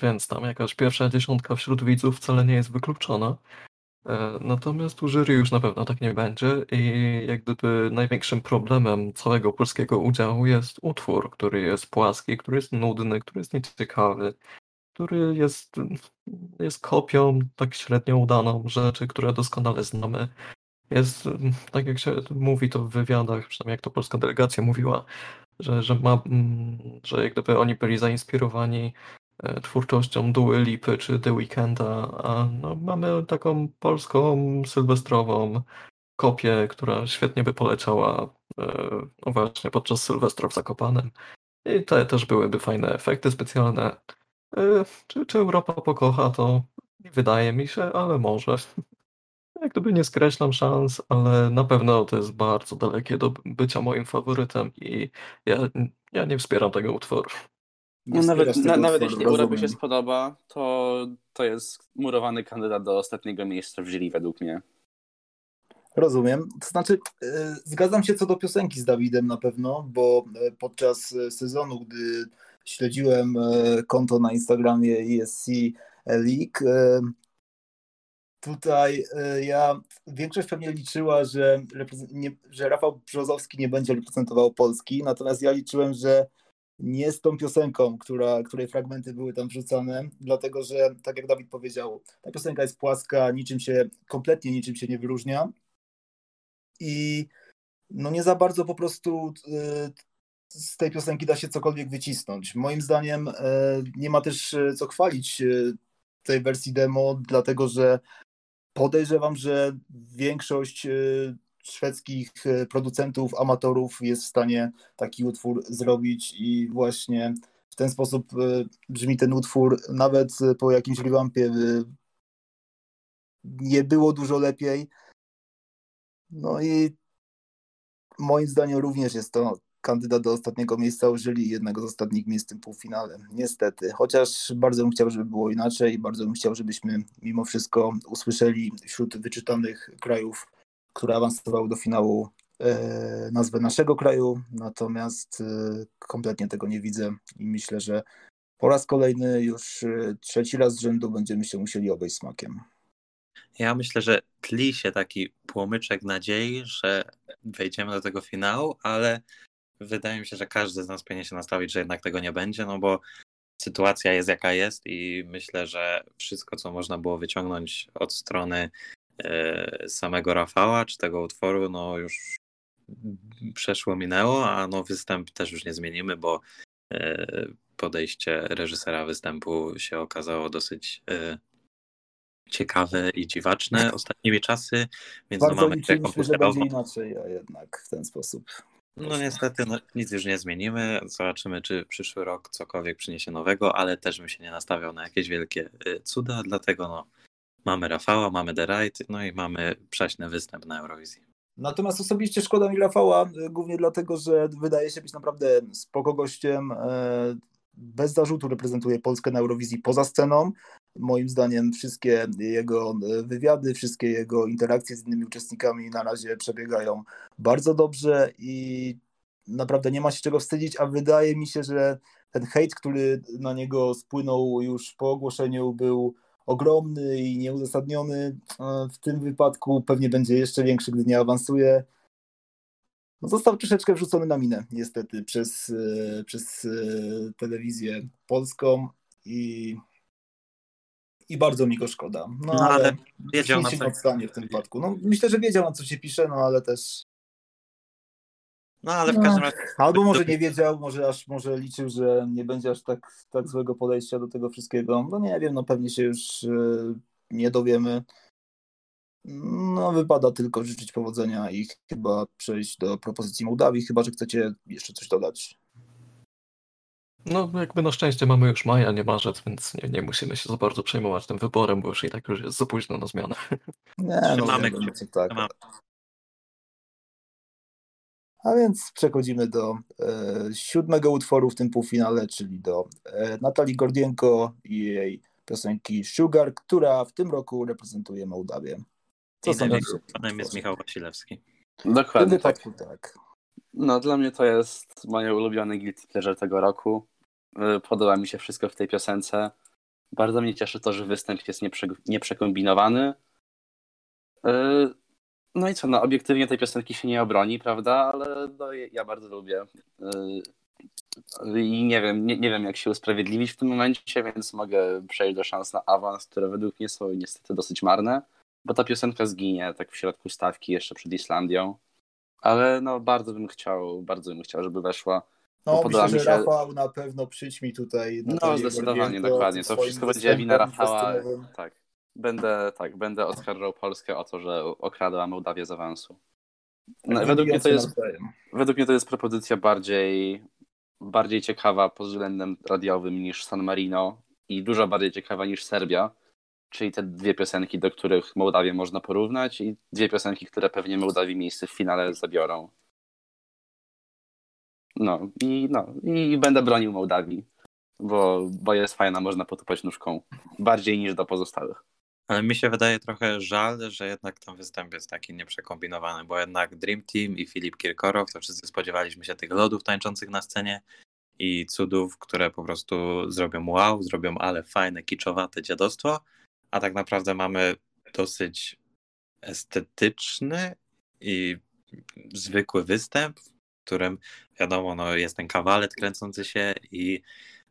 więc tam jakaś pierwsza dziesiątka wśród widzów wcale nie jest wykluczona. Natomiast u jury już na pewno tak nie będzie i jak gdyby największym problemem całego polskiego udziału jest utwór, który jest płaski, który jest nudny, który jest nieciekawy, który jest kopią tak średnio udaną rzeczy, które doskonale znamy. Jest, tak jak się mówi to w wywiadach, przynajmniej jak to polska delegacja mówiła, że jak gdyby oni byli zainspirowani twórczością Dua Lipy czy The Weeknda, a no, mamy taką polską, sylwestrową kopię, która świetnie by poleciała właśnie podczas Sylwestra w Zakopanem. I te też byłyby fajne efekty specjalne. Czy Europa pokocha, to nie wydaje mi się, ale może. Jak gdyby nie skreślam szans, ale na pewno to jest bardzo dalekie do bycia moim faworytem i ja nie wspieram tego utworu. No nawet jeśli Europie się spodoba, to jest murowany kandydat do ostatniego miejsca w jury według mnie. Rozumiem. To znaczy zgadzam się co do piosenki z Dawidem na pewno, bo podczas sezonu, gdy śledziłem konto na Instagramie ESC League, tutaj ja większość pewnie liczyła, że Rafał Brzozowski nie będzie reprezentował Polski, natomiast ja liczyłem, że nie z tą piosenką, której fragmenty były tam wrzucane, dlatego że, tak jak Dawid powiedział, ta piosenka jest płaska, kompletnie niczym się nie wyróżnia i no nie za bardzo po prostu z tej piosenki da się cokolwiek wycisnąć. Moim zdaniem nie ma też co chwalić tej wersji demo, dlatego że podejrzewam, że większość szwedzkich producentów, amatorów jest w stanie taki utwór zrobić i właśnie w ten sposób brzmi ten utwór. Nawet po jakimś revampie nie było dużo lepiej. No i moim zdaniem również jest to kandydat do ostatniego miejsca u jury i jednego z ostatnich miejsc w tym półfinale. Niestety, chociaż bardzo bym chciał, żeby było inaczej, bardzo bym chciał, żebyśmy mimo wszystko usłyszeli wśród wyczytanych krajów, które awansowały do finału, nazwę naszego kraju, natomiast kompletnie tego nie widzę i myślę, że po raz kolejny, już trzeci raz z rzędu, będziemy się musieli obejść smakiem. Ja myślę, że tli się taki płomyczek nadziei, że wejdziemy do tego finału, ale wydaje mi się, że każdy z nas powinien się nastawić, że jednak tego nie będzie, no bo sytuacja jest jaka jest i myślę, że wszystko, co można było wyciągnąć od strony samego Rafała czy tego utworu, no już przeszło, minęło, a no występ też już nie zmienimy, bo podejście reżysera występu się okazało dosyć ciekawe i dziwaczne ostatnimi czasy, więc bardzo no mamy taką postawę inaczej, a jednak w ten sposób. No niestety no, nic już nie zmienimy, zobaczymy, czy przyszły rok cokolwiek przyniesie nowego, ale też bym się nie nastawiał na jakieś wielkie cuda, dlatego no mamy Rafała, mamy The Ride, no i mamy prześny występ na Eurowizji. Natomiast osobiście szkoda mi Rafała, głównie dlatego, że wydaje się być naprawdę spoko gościem, bez zarzutu reprezentuje Polskę na Eurowizji poza sceną. Moim zdaniem wszystkie jego wywiady, wszystkie jego interakcje z innymi uczestnikami na razie przebiegają bardzo dobrze i naprawdę nie ma się czego wstydzić, a wydaje mi się, że ten hejt, który na niego spłynął już po ogłoszeniu, był ogromny i nieuzasadniony. W tym wypadku pewnie będzie jeszcze większy, gdy nie awansuje. No, został troszeczkę wrzucony na minę niestety przez telewizję polską i bardzo mi go szkoda. No ale wiedział na co stanie w tym wypadku. No, myślę, że wiedział, na co się pisze, no ale też... No ale w każdym razie... Albo może nie wiedział, może liczył, że nie będzie aż tak złego podejścia do tego wszystkiego. No nie wiem, no pewnie się już nie dowiemy. No wypada tylko życzyć powodzenia i chyba przejść do propozycji Mołdawii, chyba że chcecie jeszcze coś dodać. No jakby na szczęście mamy już maja, nie marzec, więc nie musimy się za bardzo przejmować tym wyborem, bo już i tak już jest za późno na zmianę. Trzymamy. A więc przechodzimy do siódmego utworu w tym półfinale, czyli do Natalii Gordienko i jej piosenki Sugar, która w tym roku reprezentuje Mołdawię. Panem jest Michał Wasilewski. Dokładnie tak. No dla mnie to jest moje ulubione guilty pleasure tego roku. Podoba mi się wszystko w tej piosence. Bardzo mnie cieszy to, że występ jest nieprzekombinowany. No i co, no obiektywnie tej piosenki się nie obroni, prawda, ale no, ja bardzo lubię i nie wiem jak się usprawiedliwić w tym momencie, więc mogę przejść do szans na awans, które według mnie są niestety dosyć marne, bo ta piosenka zginie tak w środku stawki jeszcze przed Islandią, ale no bardzo bym chciał, żeby weszła. No myślę, że Rafał na pewno przyćmi tutaj. No zdecydowanie, dokładnie, to wszystko będzie wina Rafała, tak. Będę oskarżał Polskę o to, że okradła Mołdawię z awansu. No, według mnie to jest propozycja bardziej ciekawa pod względem radiowym niż San Marino i dużo bardziej ciekawa niż Serbia, czyli te dwie piosenki, do których Mołdawię można porównać i dwie piosenki, które pewnie Mołdawii miejsce w finale zabiorą. No i będę bronił Mołdawii, bo jest fajna, można potupać nóżką bardziej niż do pozostałych. Ale mi się wydaje trochę żal, że jednak ten występ jest taki nieprzekombinowany, bo jednak Dream Team i Filip Kirkorow, to wszyscy spodziewaliśmy się tych lodów tańczących na scenie i cudów, które po prostu zrobią wow, zrobią ale fajne, kiczowate dziadostwo, a tak naprawdę mamy dosyć estetyczny i zwykły występ, w którym wiadomo, no, jest ten kawalet kręcący się i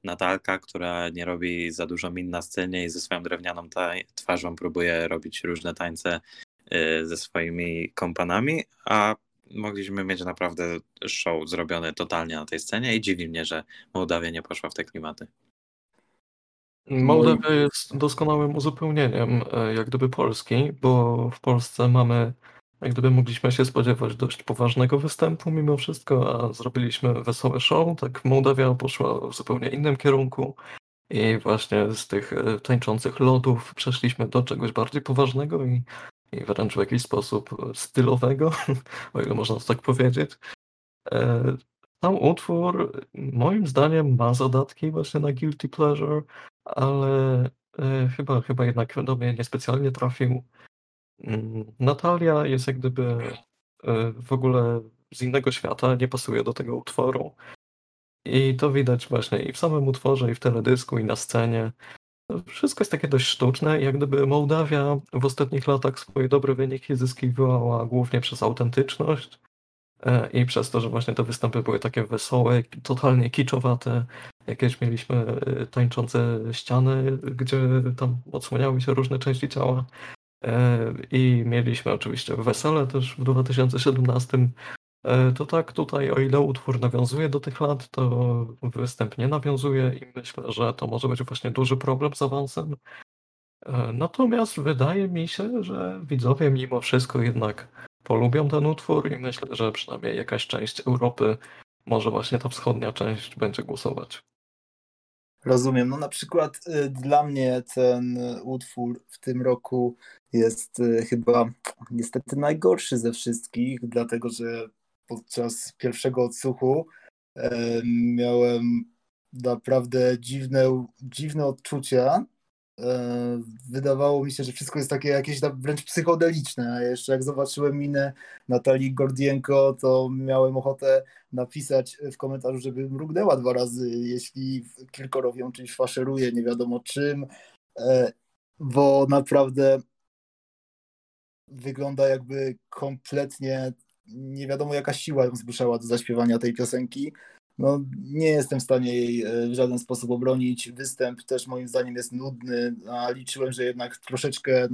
Natalka, która nie robi za dużo min na scenie i ze swoją drewnianą twarzą próbuje robić różne tańce ze swoimi kompanami, a mogliśmy mieć naprawdę show zrobione totalnie na tej scenie i dziwi mnie, że Mołdawia nie poszła w te klimaty. Mołdawia jest doskonałym uzupełnieniem jak gdyby Polski, bo w Polsce mamy, jak gdyby mogliśmy się spodziewać dość poważnego występu mimo wszystko, a zrobiliśmy wesołe show, tak Mołdawia poszła w zupełnie innym kierunku i właśnie z tych tańczących lodów przeszliśmy do czegoś bardziej poważnego i wręcz w jakiś sposób stylowego, o ile można to tak powiedzieć. Sam utwór moim zdaniem ma zadatki właśnie na guilty pleasure, ale chyba jednak do mnie niespecjalnie trafił. Natalia jest jak gdyby w ogóle z innego świata, nie pasuje do tego utworu. I to widać właśnie i w samym utworze, i w teledysku, i na scenie. Wszystko jest takie dość sztuczne, jak gdyby Mołdawia w ostatnich latach swoje dobre wyniki zyskiwała głównie przez autentyczność i przez to, że właśnie te występy były takie wesołe, totalnie kiczowate. Jakieś mieliśmy tańczące ściany, gdzie tam odsłaniały się różne części ciała i mieliśmy oczywiście wesele też w 2017. To tak tutaj, o ile utwór nawiązuje do tych lat, to występ nie nawiązuje i myślę, że to może być właśnie duży problem z awansem. Natomiast wydaje mi się, że widzowie mimo wszystko jednak polubią ten utwór i myślę, że przynajmniej jakaś część Europy, może właśnie ta wschodnia część, będzie głosować. Rozumiem. No na przykład dla mnie ten utwór w tym roku jest chyba niestety najgorszy ze wszystkich, dlatego że podczas pierwszego odsłuchu miałem naprawdę dziwne odczucia. Wydawało mi się, że wszystko jest takie jakieś wręcz psychodeliczne, a jeszcze jak zobaczyłem minę Natalii Gordienko, to miałem ochotę napisać w komentarzu, żeby mrugnęła 2 razy, jeśli kilkoro ją czymś faszeruje, nie wiadomo czym, bo naprawdę wygląda jakby kompletnie nie wiadomo jaka siła ją zmuszała do zaśpiewania tej piosenki. No, nie jestem w stanie jej w żaden sposób obronić. Występ też moim zdaniem jest nudny, a liczyłem, że jednak troszeczkę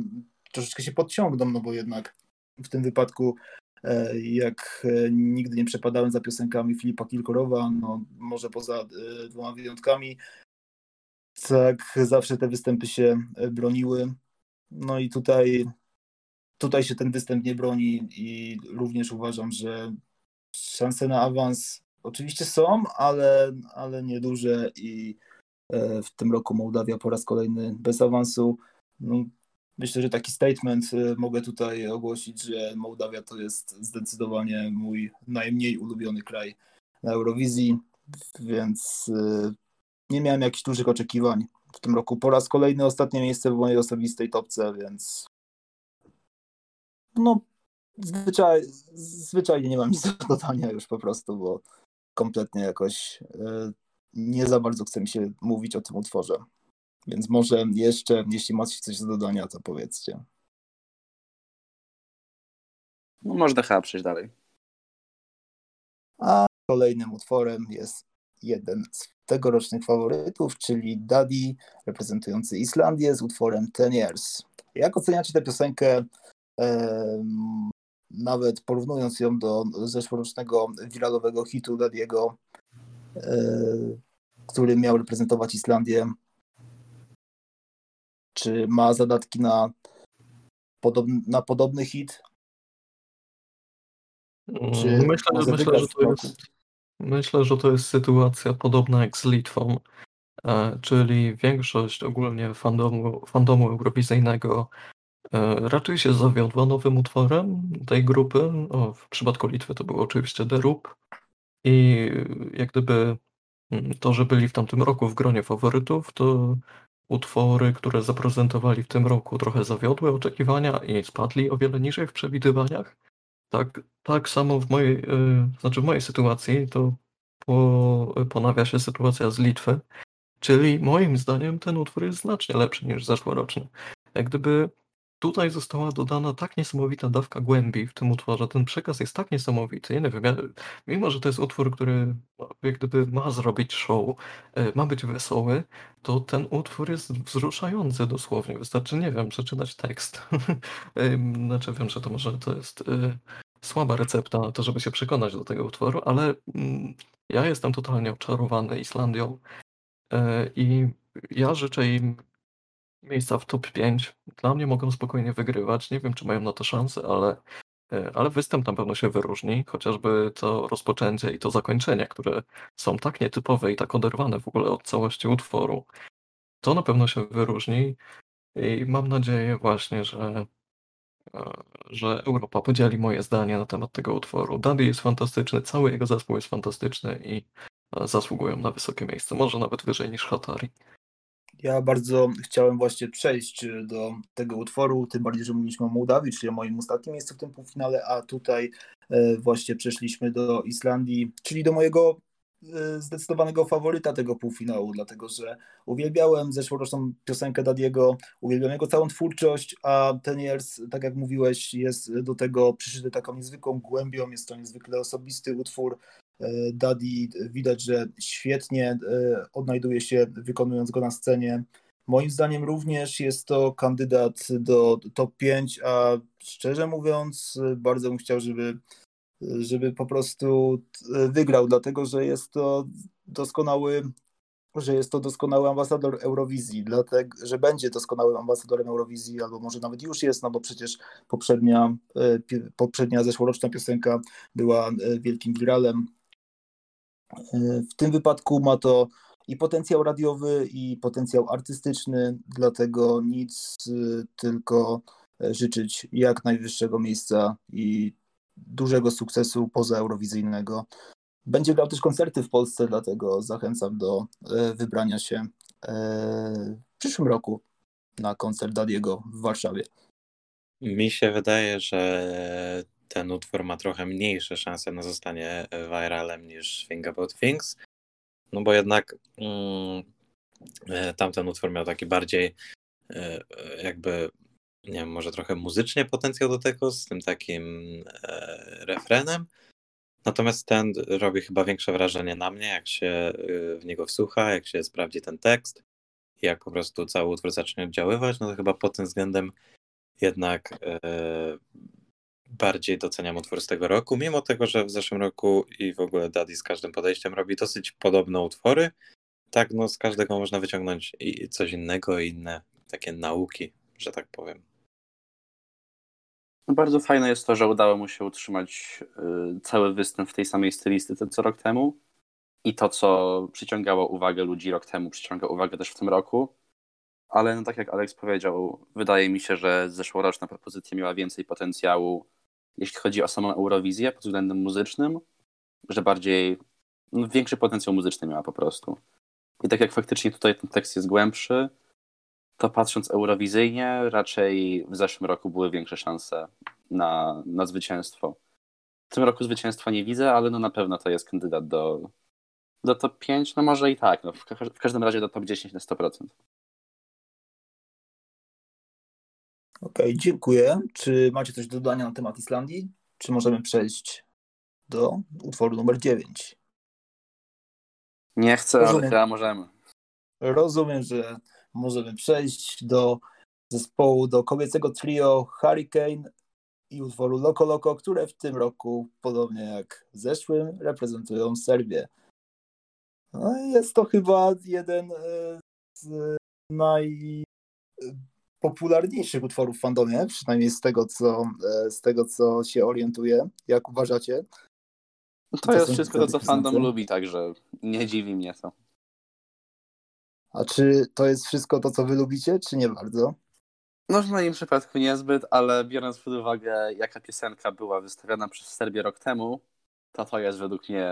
się podciągną, no bo jednak w tym wypadku, jak nigdy nie przepadałem za piosenkami Filipa Kirkorowa, no może poza 2 wyjątkami, tak zawsze te występy się broniły. No i tutaj się ten występ nie broni i również uważam, że szanse na awans oczywiście są, ale nieduże i w tym roku Mołdawia po raz kolejny bez awansu. No, myślę, że taki statement mogę tutaj ogłosić, że Mołdawia to jest zdecydowanie mój najmniej ulubiony kraj na Eurowizji, więc nie miałem jakichś dużych oczekiwań w tym roku. Po raz kolejny ostatnie miejsce w mojej osobistej topce, więc no zwyczajnie nie mam nic do dodania już po prostu, bo kompletnie jakoś nie za bardzo chce mi się mówić o tym utworze. Więc może jeszcze, jeśli macie coś do dodania, to powiedzcie. No można chyba przejść dalej. A kolejnym utworem jest jeden z tegorocznych faworytów, czyli Daddy, reprezentujący Islandię z utworem 10 Years. Jak oceniacie tę piosenkę? Nawet porównując ją do zeszłorocznego wiralowego hitu Daddy'ego, który miał reprezentować Islandię. Czy ma zadatki na podobny hit? Myślę, że to jest sytuacja podobna jak z Litwą, czyli większość ogólnie fandomu eurowizyjnego raczej się zawiodła nowym utworem tej grupy. W przypadku Litwy to było oczywiście The Roop. I jak gdyby to, że byli w tamtym roku w gronie faworytów, to utwory, które zaprezentowali w tym roku, trochę zawiodły oczekiwania i spadli o wiele niżej w przewidywaniach. Tak samo w mojej sytuacji to ponawia się sytuacja z Litwy. Czyli moim zdaniem ten utwór jest znacznie lepszy niż zeszłoroczny. Jak gdyby tutaj została dodana tak niesamowita dawka głębi w tym utworze. Ten przekaz jest tak niesamowity. Nie wiem, mimo że to jest utwór, który jak gdyby ma zrobić show, ma być wesoły, to ten utwór jest wzruszający dosłownie. Wystarczy, nie wiem, przeczytać tekst. Znaczy wiem, że to może to jest słaba recepta na to, żeby się przekonać do tego utworu, ale ja jestem totalnie oczarowany Islandią i ja życzę im miejsca w top 5. Dla mnie mogą spokojnie wygrywać. Nie wiem, czy mają na to szansę, ale występ na pewno się wyróżni. Chociażby to rozpoczęcie i to zakończenie, które są tak nietypowe i tak oderwane w ogóle od całości utworu. To na pewno się wyróżni i mam nadzieję właśnie, że Europa podzieli moje zdanie na temat tego utworu. Daddy jest fantastyczny, cały jego zespół jest fantastyczny i zasługują na wysokie miejsce, może nawet wyżej niż Hatari. Ja bardzo chciałem właśnie przejść do tego utworu, tym bardziej, że mówiliśmy o Mołdawii, czyli o moim ostatnim miejscu w tym półfinale, a tutaj właśnie przeszliśmy do Islandii, czyli do mojego zdecydowanego faworyta tego półfinału, dlatego że uwielbiałem zeszłoroczną piosenkę Daddy'ego, uwielbiam jego całą twórczość, a Ten Years, tak jak mówiłeś, jest do tego przyszyty taką niezwykłą głębią, jest to niezwykle osobisty utwór. Daddy widać, że świetnie odnajduje się wykonując go na scenie. Moim zdaniem również jest to kandydat do top 5, a szczerze mówiąc bardzo bym chciał, żeby po prostu wygrał, dlatego że jest to doskonały ambasador Eurowizji, dlatego że będzie doskonałym ambasadorem Eurowizji, albo może nawet już jest, no bo przecież poprzednia zeszłoroczna piosenka była wielkim wiralem. W tym wypadku ma to i potencjał radiowy, i potencjał artystyczny, dlatego nic, tylko życzyć jak najwyższego miejsca i dużego sukcesu pozaeurowizyjnego. Będzie grał też koncerty w Polsce, dlatego zachęcam do wybrania się w przyszłym roku na koncert Daddy'ego w Warszawie. Mi się wydaje, że ten utwór ma trochę mniejsze szanse na zostanie viralem niż Think About Things, no bo jednak tamten utwór miał taki bardziej jakby, nie wiem, może trochę muzycznie potencjał do tego, z tym takim refrenem. Natomiast ten robi chyba większe wrażenie na mnie, jak się w niego wsłucha, jak się sprawdzi ten tekst, jak po prostu cały utwór zacznie oddziaływać, no to chyba pod tym względem jednak bardziej doceniam utwór z tego roku, mimo tego, że w zeszłym roku i w ogóle Daddy z każdym podejściem robi dosyć podobne utwory, tak no z każdego można wyciągnąć i coś innego, i inne takie nauki, że tak powiem. No bardzo fajne jest to, że udało mu się utrzymać cały występ w tej samej stylistyce co rok temu i to, co przyciągało uwagę ludzi rok temu, przyciąga uwagę też w tym roku, ale no, tak jak Alex powiedział, wydaje mi się, że zeszłoroczna propozycja miała więcej potencjału, jeśli chodzi o samą Eurowizję pod względem muzycznym, że bardziej, no, większy potencjał muzyczny miała po prostu. I tak jak faktycznie tutaj ten tekst jest głębszy, to patrząc eurowizyjnie, raczej w zeszłym roku były większe szanse na zwycięstwo. W tym roku zwycięstwa nie widzę, ale no na pewno to jest kandydat do top 5, no może i tak, no w każdym razie do top 10 na 100%. Okej, dziękuję. Czy macie coś do dodania na temat Islandii? Czy możemy przejść do utworu numer 9? Nie chcę, ale chyba możemy. Rozumiem, że możemy przejść do zespołu, do kobiecego trio Hurricane i utworu Loco Loco, które w tym roku, podobnie jak w zeszłym, reprezentują Serbię. No jest to chyba jeden z najpopularniejszych utworów w fandomie, przynajmniej z tego, co się orientuję. Jak uważacie? To jest wszystko to, co fandom lubi, także nie dziwi mnie to. A czy to jest wszystko to, co wy lubicie, czy nie bardzo? No w moim przypadku niezbyt, ale biorąc pod uwagę, jaka piosenka była wystawiona przez Serbię rok temu, to jest według mnie,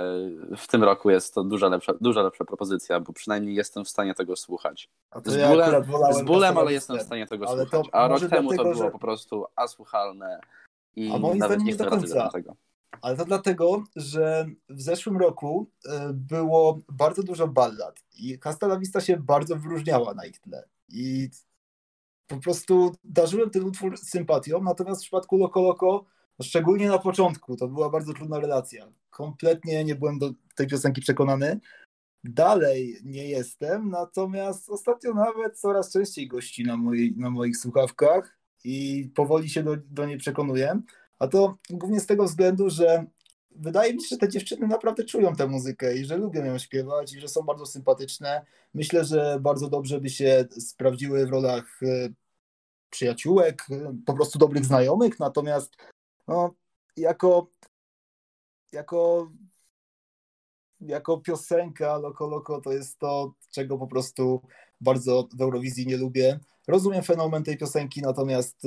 w tym roku jest to dużo lepsza propozycja, bo przynajmniej jestem w stanie tego słuchać. Z bólem, ale jestem w stanie tego słuchać. A rok temu dlatego, to było po prostu asłuchalne i nawet nie chcę racji do tego. Ale to dlatego, że w zeszłym roku było bardzo dużo ballad i Hasta la Vista się bardzo wyróżniała na ich tle. I po prostu darzyłem ten utwór sympatią, natomiast w przypadku Loco Loco, szczególnie na początku, to była bardzo trudna relacja. Kompletnie nie byłem do tej piosenki przekonany. Dalej nie jestem, natomiast ostatnio nawet coraz częściej gości na moich słuchawkach i powoli się do niej przekonuję. A to głównie z tego względu, że wydaje mi się, że te dziewczyny naprawdę czują tę muzykę i że lubią ją śpiewać i że są bardzo sympatyczne. Myślę, że bardzo dobrze by się sprawdziły w rolach przyjaciółek, po prostu dobrych znajomych, natomiast no, jako piosenka Loco Loco to jest to, czego po prostu bardzo w Eurowizji nie lubię. Rozumiem fenomen tej piosenki, natomiast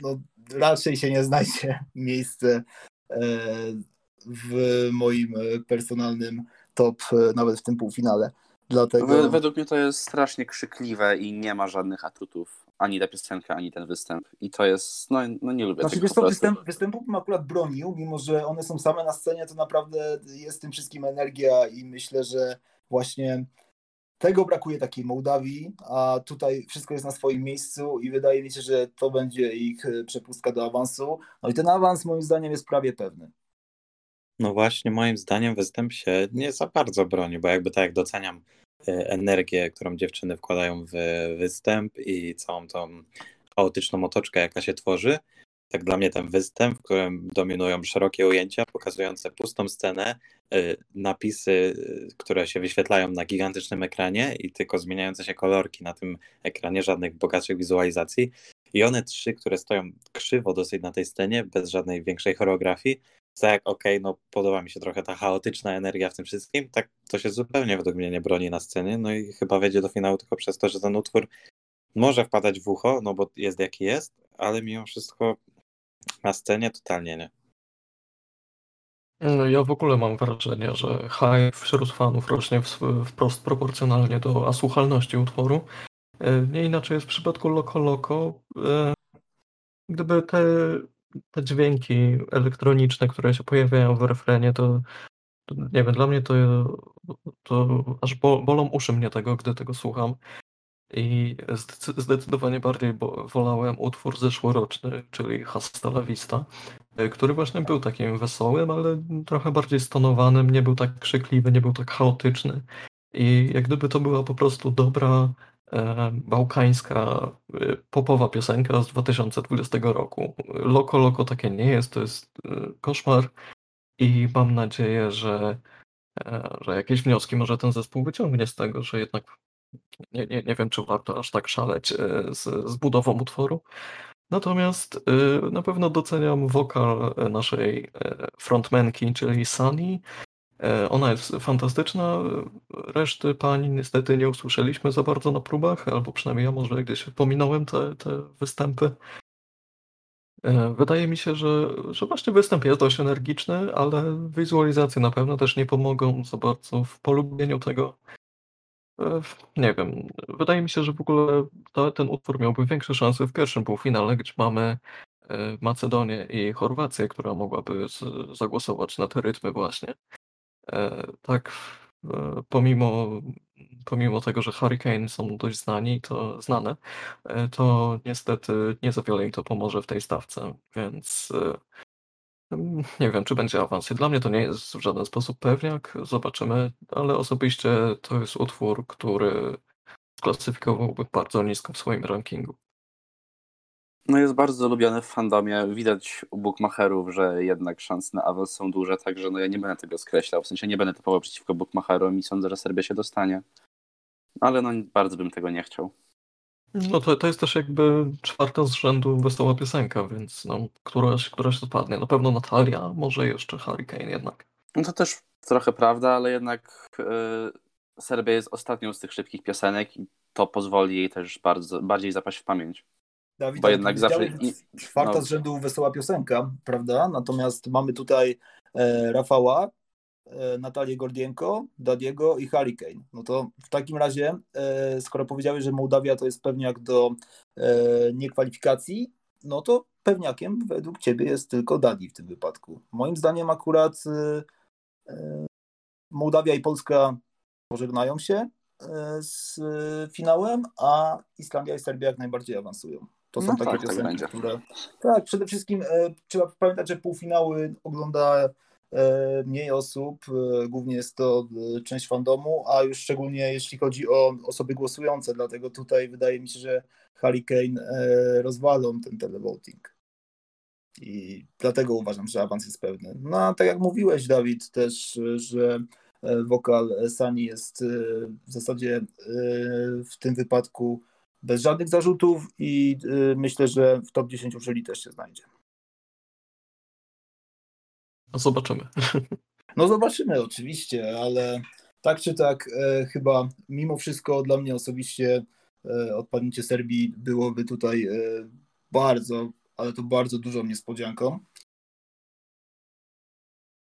no, raczej się nie znajdzie miejsce w moim personalnym top, nawet w tym półfinale. Dlatego... Według mnie to jest strasznie krzykliwe i nie ma żadnych atutów. Ani ta piosenka, ani ten występ. I to jest, no nie lubię znaczy, tego po prostu. Występu bym akurat bronił, mimo że one są same na scenie, to naprawdę jest tym wszystkim energia i myślę, że właśnie tego brakuje takiej Mołdawii, a tutaj wszystko jest na swoim miejscu i wydaje mi się, że to będzie ich przepustka do awansu. No i ten awans moim zdaniem jest prawie pewny. No właśnie, moim zdaniem występ się nie za bardzo broni, bo jakby tak jak doceniam energię, którą dziewczyny wkładają w występ i całą tą chaotyczną otoczkę, jaka się tworzy. Tak dla mnie ten występ, w którym dominują szerokie ujęcia, pokazujące pustą scenę, napisy, które się wyświetlają na gigantycznym ekranie i tylko zmieniające się kolorki na tym ekranie, żadnych bogatszych wizualizacji. I one trzy, które stoją krzywo dosyć na tej scenie, bez żadnej większej choreografii, tak, okej, no podoba mi się trochę ta chaotyczna energia w tym wszystkim, tak to się zupełnie według mnie nie broni na scenie, no i chyba wejdzie do finału tylko przez to, że ten utwór może wpadać w ucho, no bo jest jaki jest, ale mimo wszystko na scenie totalnie nie. No ja w ogóle mam wrażenie, że hype wśród fanów rośnie wprost proporcjonalnie do słuchalności utworu. Nie inaczej jest w przypadku Loco Loco. Gdyby te dźwięki elektroniczne, które się pojawiają w refrenie, to nie wiem, dla mnie to aż bolą uszy mnie tego, gdy tego słucham. I zdecydowanie bardziej wolałem utwór zeszłoroczny, czyli Hasta la Vista, który właśnie był takim wesołym, ale trochę bardziej stonowanym, nie był tak krzykliwy, nie był tak chaotyczny. I jak gdyby to była po prostu dobra bałkańska popowa piosenka z 2020 roku. Loco Loco takie nie jest, to jest koszmar i mam nadzieję, że jakieś wnioski może ten zespół wyciągnie z tego, że jednak nie wiem, czy warto aż tak szaleć z budową utworu. Natomiast na pewno doceniam wokal naszej frontmanki, czyli Sunny. Ona jest fantastyczna, reszty pań niestety nie usłyszeliśmy za bardzo na próbach, albo przynajmniej ja może gdzieś pominąłem te występy. Wydaje mi się, że właśnie występ jest dość energiczny, ale wizualizacje na pewno też nie pomogą za bardzo w polubieniu tego. Nie wiem, wydaje mi się, że w ogóle ten utwór miałby większe szanse w pierwszym półfinale, gdzie mamy Macedonię i Chorwację, która mogłaby zagłosować na te rytmy właśnie. Tak, pomimo tego, że Hurricane są dość znane, to niestety nie za wiele im to pomoże w tej stawce, więc nie wiem, czy będzie awans. Dla mnie to nie jest w żaden sposób pewniak, zobaczymy, ale osobiście to jest utwór, który klasyfikowałbym bardzo nisko w swoim rankingu. No jest bardzo lubiany w fandomie, widać u bookmacherów, że jednak szanse na awans są duże, także no ja nie będę tego skreślał, w sensie nie będę typował przeciwko bookmacherom i sądzę, że Serbia się dostanie, ale no bardzo bym tego nie chciał. No to jest też jakby czwarta z rzędu wesoła piosenka, więc no któraś odpadnie, na pewno Natalia, może jeszcze Hurricane jednak. No to też trochę prawda, ale jednak Serbia jest ostatnią z tych szybkich piosenek i to pozwoli jej też bardziej zapaść w pamięć. Dawid, bo jednak zawsze czwarta z rzędu wesoła piosenka, prawda? Natomiast mamy tutaj Rafała, Natalię Gordienko, Dadiego i Hurricane. No to w takim razie, skoro powiedziałeś, że Mołdawia to jest pewniak do niekwalifikacji, no to pewniakiem według ciebie jest tylko Dadi w tym wypadku. Moim zdaniem akurat Mołdawia i Polska pożegnają się z finałem, a Islandia i Serbia jak najbardziej awansują. To są takie piosenki, tak które... Tak, przede wszystkim trzeba pamiętać, że półfinały ogląda mniej osób, głównie jest to część fandomu, a już szczególnie jeśli chodzi o osoby głosujące, dlatego tutaj wydaje mi się, że Hurricane rozwalą ten televoting. I dlatego uważam, że awans jest pewny. No a tak jak mówiłeś, Dawid, też, że wokal Sani jest w zasadzie w tym wypadku bez żadnych zarzutów i myślę, że w top 10 jury też się znajdzie. No zobaczymy. No zobaczymy oczywiście, ale tak czy tak chyba mimo wszystko dla mnie osobiście odpadnięcie Serbii byłoby tutaj bardzo, ale to bardzo dużą niespodzianką.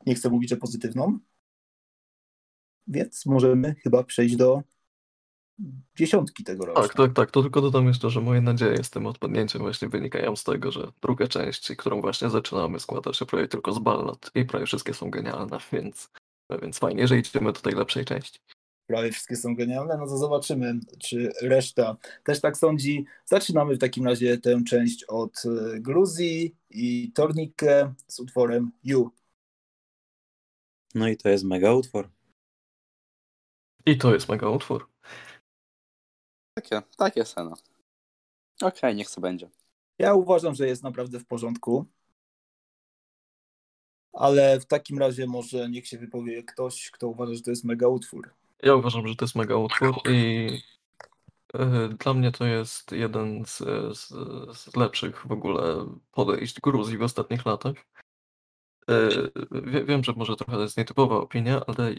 Nie chcę mówić, że pozytywną. Więc możemy chyba przejść do dziesiątki tego roku. Tak. To tylko dodam jeszcze, że moje nadzieje z tym odpadnięciem właśnie wynikają z tego, że druga część, którą właśnie zaczynamy, składa się prawie tylko z ballad i prawie wszystkie są genialne, więc fajnie, że idziemy do tej lepszej części. Prawie wszystkie są genialne, no to zobaczymy, czy reszta też tak sądzi. Zaczynamy w takim razie tę część od Gruzji i Tornike z utworem You. No i to jest mega utwór. Takie scena. Okej, niech to będzie. Ja uważam, że jest naprawdę w porządku. Ale w takim razie może niech się wypowie ktoś, kto uważa, że to jest mega utwór. Ja uważam, że to jest mega utwór i dla mnie to jest jeden z lepszych w ogóle podejść Gruzji w ostatnich latach. Wiem, że może trochę to jest nietypowa opinia, ale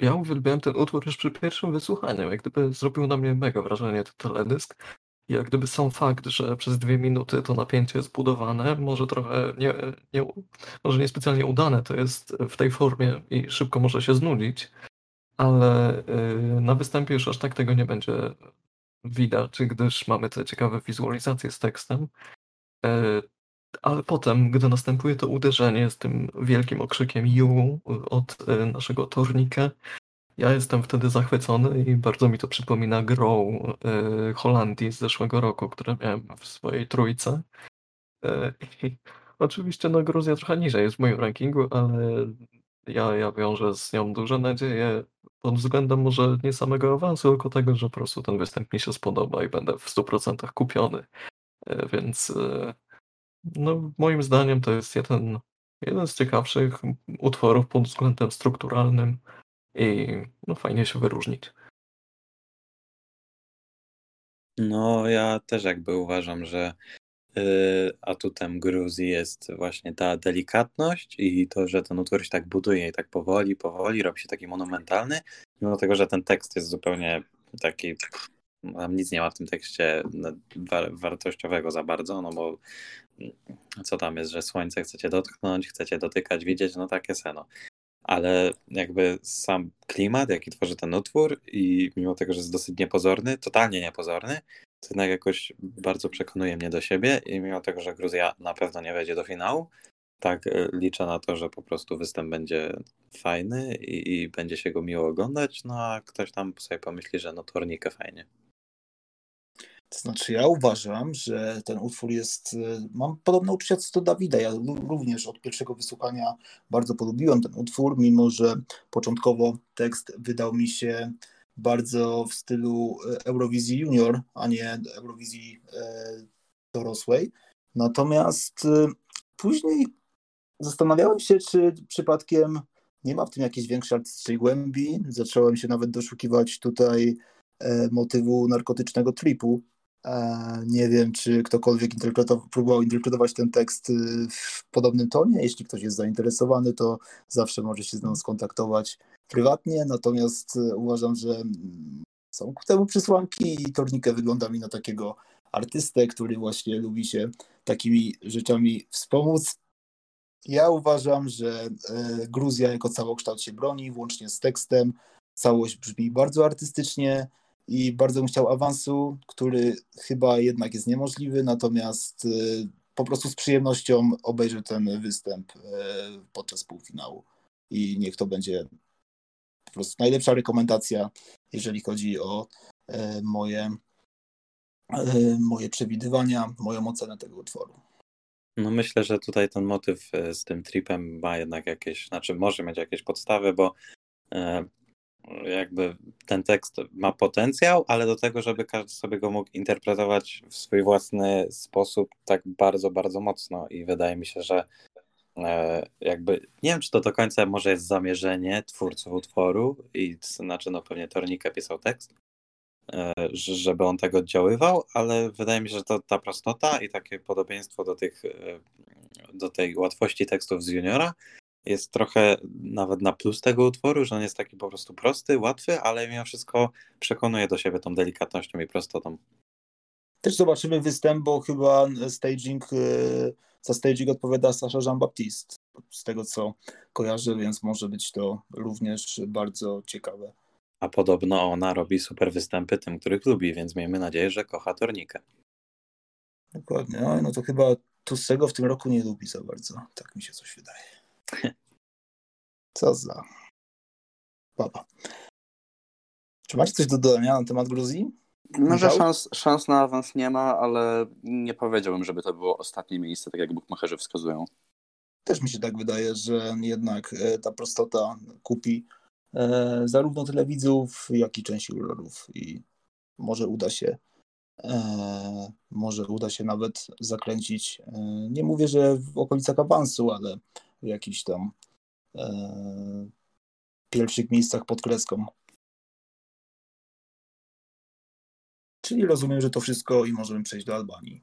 ja uwielbiałem ten utwór już przy pierwszym wysłuchaniu. Jak gdyby zrobił na mnie mega wrażenie ten teledysk. Jak gdyby sam fakt, że przez 2 minuty to napięcie jest budowane, może trochę może niespecjalnie udane to jest w tej formie i szybko może się znudzić, ale na występie już aż tak tego nie będzie widać, gdyż mamy te ciekawe wizualizacje z tekstem. Ale potem, gdy następuje to uderzenie z tym wielkim okrzykiem "you" od naszego Tornike, ja jestem wtedy zachwycony i bardzo mi to przypomina grow Holandii z zeszłego roku, które miałem w swojej trójce. I oczywiście Gruzja trochę niżej jest w moim rankingu, ale ja wiążę z nią duże nadzieje pod względem może nie samego awansu, tylko tego, że po prostu ten występ mi się spodoba i będę w 100% kupiony. Więc... No, moim zdaniem to jest jeden z ciekawszych utworów pod względem strukturalnym i no, fajnie się wyróżnić. No, ja też jakby uważam, że atutem Gruzji jest właśnie ta delikatność i to, że ten utwór się tak buduje i tak powoli robi się taki monumentalny, mimo tego, że ten tekst jest zupełnie taki... Tam nic nie ma w tym tekście wartościowego za bardzo, no bo co tam jest, że słońce chcecie dotknąć, chcecie dotykać, widzieć, no takie seno. Ale jakby sam klimat, jaki tworzy ten utwór i mimo tego, że jest dosyć niepozorny, totalnie niepozorny, to jednak jakoś bardzo przekonuje mnie do siebie i mimo tego, że Gruzja na pewno nie wejdzie do finału, tak liczę na to, że po prostu występ będzie fajny i będzie się go miło oglądać, no a ktoś tam sobie pomyśli, że no Tornike fajnie. To znaczy ja uważam, że ten utwór jest, mam podobne uczucia co do Dawida, ja również od pierwszego wysłuchania bardzo polubiłem ten utwór, mimo że początkowo tekst wydał mi się bardzo w stylu Eurowizji Junior, a nie Eurowizji dorosłej, natomiast później zastanawiałem się, czy przypadkiem nie ma w tym jakiejś większej artystycznej głębi, zacząłem się nawet doszukiwać tutaj motywu narkotycznego tripu. Nie wiem, czy ktokolwiek próbował interpretować ten tekst w podobnym tonie. Jeśli ktoś jest zainteresowany, to zawsze może się z nami skontaktować prywatnie. Natomiast uważam, że są ku temu przesłanki i Tornike wygląda mi na takiego artystę, który właśnie lubi się takimi rzeczami wspomóc. Ja uważam, że Gruzja jako całokształt się broni, włącznie z tekstem. Całość brzmi bardzo artystycznie i bardzo bym chciał awansu, który chyba jednak jest niemożliwy, natomiast po prostu z przyjemnością obejrzę ten występ podczas półfinału i niech to będzie po prostu najlepsza rekomendacja, jeżeli chodzi o moje przewidywania, moją ocenę tego utworu. No myślę, że tutaj ten motyw z tym tripem ma jednak jakieś, znaczy może mieć jakieś podstawy, bo jakby ten tekst ma potencjał, ale do tego, żeby każdy sobie go mógł interpretować w swój własny sposób tak bardzo, bardzo mocno i wydaje mi się, że jakby, nie wiem, czy to do końca może jest zamierzenie twórców utworu i znaczy no pewnie Tornika pisał tekst, żeby on tak oddziaływał, ale wydaje mi się, że to ta prostota i takie podobieństwo do tej łatwości tekstów z Juniora jest trochę nawet na plus tego utworu, że on jest taki po prostu prosty, łatwy, ale mimo wszystko przekonuje do siebie tą delikatnością i prostotą. Też zobaczymy występ, bo chyba za staging odpowiada Sacha Jean-Baptiste, z tego co kojarzę, więc może być to również bardzo ciekawe. A podobno ona robi super występy tym, których lubi, więc miejmy nadzieję, że kocha Tornikę. Dokładnie, no to chyba Tussego w tym roku nie lubi za bardzo, tak mi się coś wydaje. Co za baba. Czy macie coś do dodania na temat Gruzji? No, że szans na awans nie ma, ale nie powiedziałbym, żeby to było ostatnie miejsce, tak jak bukmacherzy wskazują. Też mi się tak wydaje, że jednak ta prostota kupi zarówno tyle widzów, jak i część jurorów i może uda się nawet zakręcić, nie mówię, że w okolicach awansu, ale w jakichś tam pierwszych miejscach pod kreską. Czyli rozumiem, że to wszystko i możemy przejść do Albanii.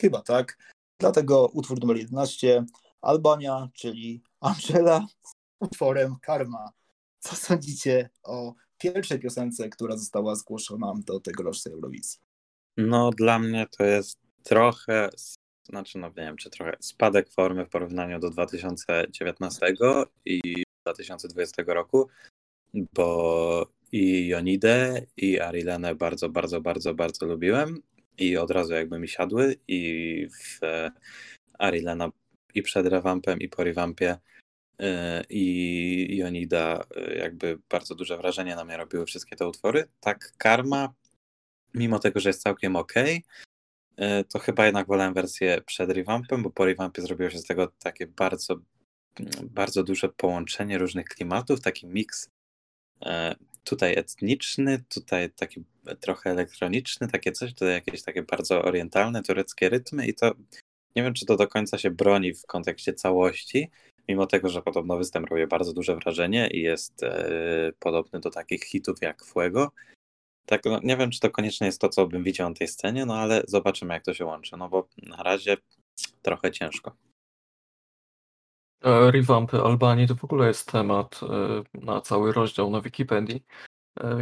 Chyba tak. Dlatego utwór numer 11, Albania, czyli Angela z utworem Karma. Co sądzicie o pierwszej piosence, która została zgłoszona do tegorocznej Eurowizji? No dla mnie to jest trochę, nie wiem, czy trochę spadek formy w porównaniu do 2019 i 2020 roku, bo i Jonidę, i Arilenę bardzo, bardzo, bardzo, bardzo lubiłem i od razu jakby mi siadły i w Arilena i przed rewampem, i po rewampie i Jonida jakby bardzo duże wrażenie na mnie robiły wszystkie te utwory. Tak Karma, mimo tego, że jest całkiem okej, to chyba jednak wolałem wersję przed rewampem, bo po rewampie zrobiło się z tego takie bardzo, bardzo duże połączenie różnych klimatów, taki miks tutaj etniczny, tutaj taki trochę elektroniczny, takie coś, tutaj jakieś takie bardzo orientalne, tureckie rytmy i to nie wiem, czy to do końca się broni w kontekście całości, mimo tego, że podobno występ robi bardzo duże wrażenie i jest podobny do takich hitów jak Fuego. Tak, no, nie wiem, czy to koniecznie jest to, co bym widział na tej scenie, no ale zobaczymy, jak to się łączy, no bo na razie trochę ciężko. Revampy Albanii to w ogóle jest temat na cały rozdział na Wikipedii,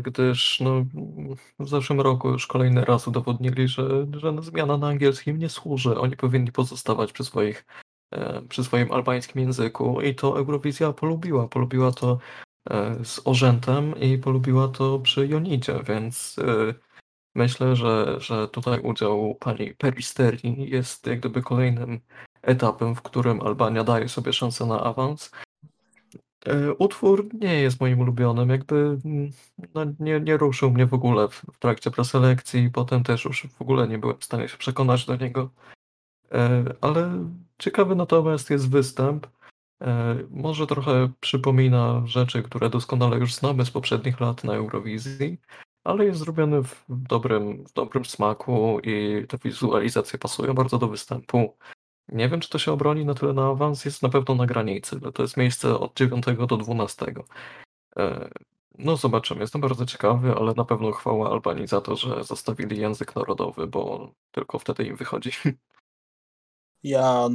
gdyż no, w zeszłym roku już kolejny raz udowodnili, że zmiana na angielskim nie służy. Oni powinni pozostawać przy swoim albańskim języku i to Eurowizja polubiła. Polubiła to z Orzętem i polubiła to przy Jonidzie, więc myślę, że tutaj udział pani Peristeri jest jak gdyby kolejnym etapem, w którym Albania daje sobie szansę na awans. Utwór nie jest moim ulubionym, jakby no, nie ruszył mnie w ogóle w trakcie preselekcji i potem też już w ogóle nie byłem w stanie się przekonać do niego. Ale ciekawy natomiast jest występ. Może trochę przypomina rzeczy, które doskonale już znamy z poprzednich lat na Eurowizji, ale jest zrobiony w dobrym smaku i te wizualizacje pasują bardzo do występu. Nie wiem, czy to się obroni na tyle na awans, jest na pewno na granicy, bo to jest miejsce od 9 do 12. No zobaczymy, jestem bardzo ciekawy, ale na pewno chwała Albanii za to, że zostawili język narodowy, bo tylko wtedy im wychodzi. Ja,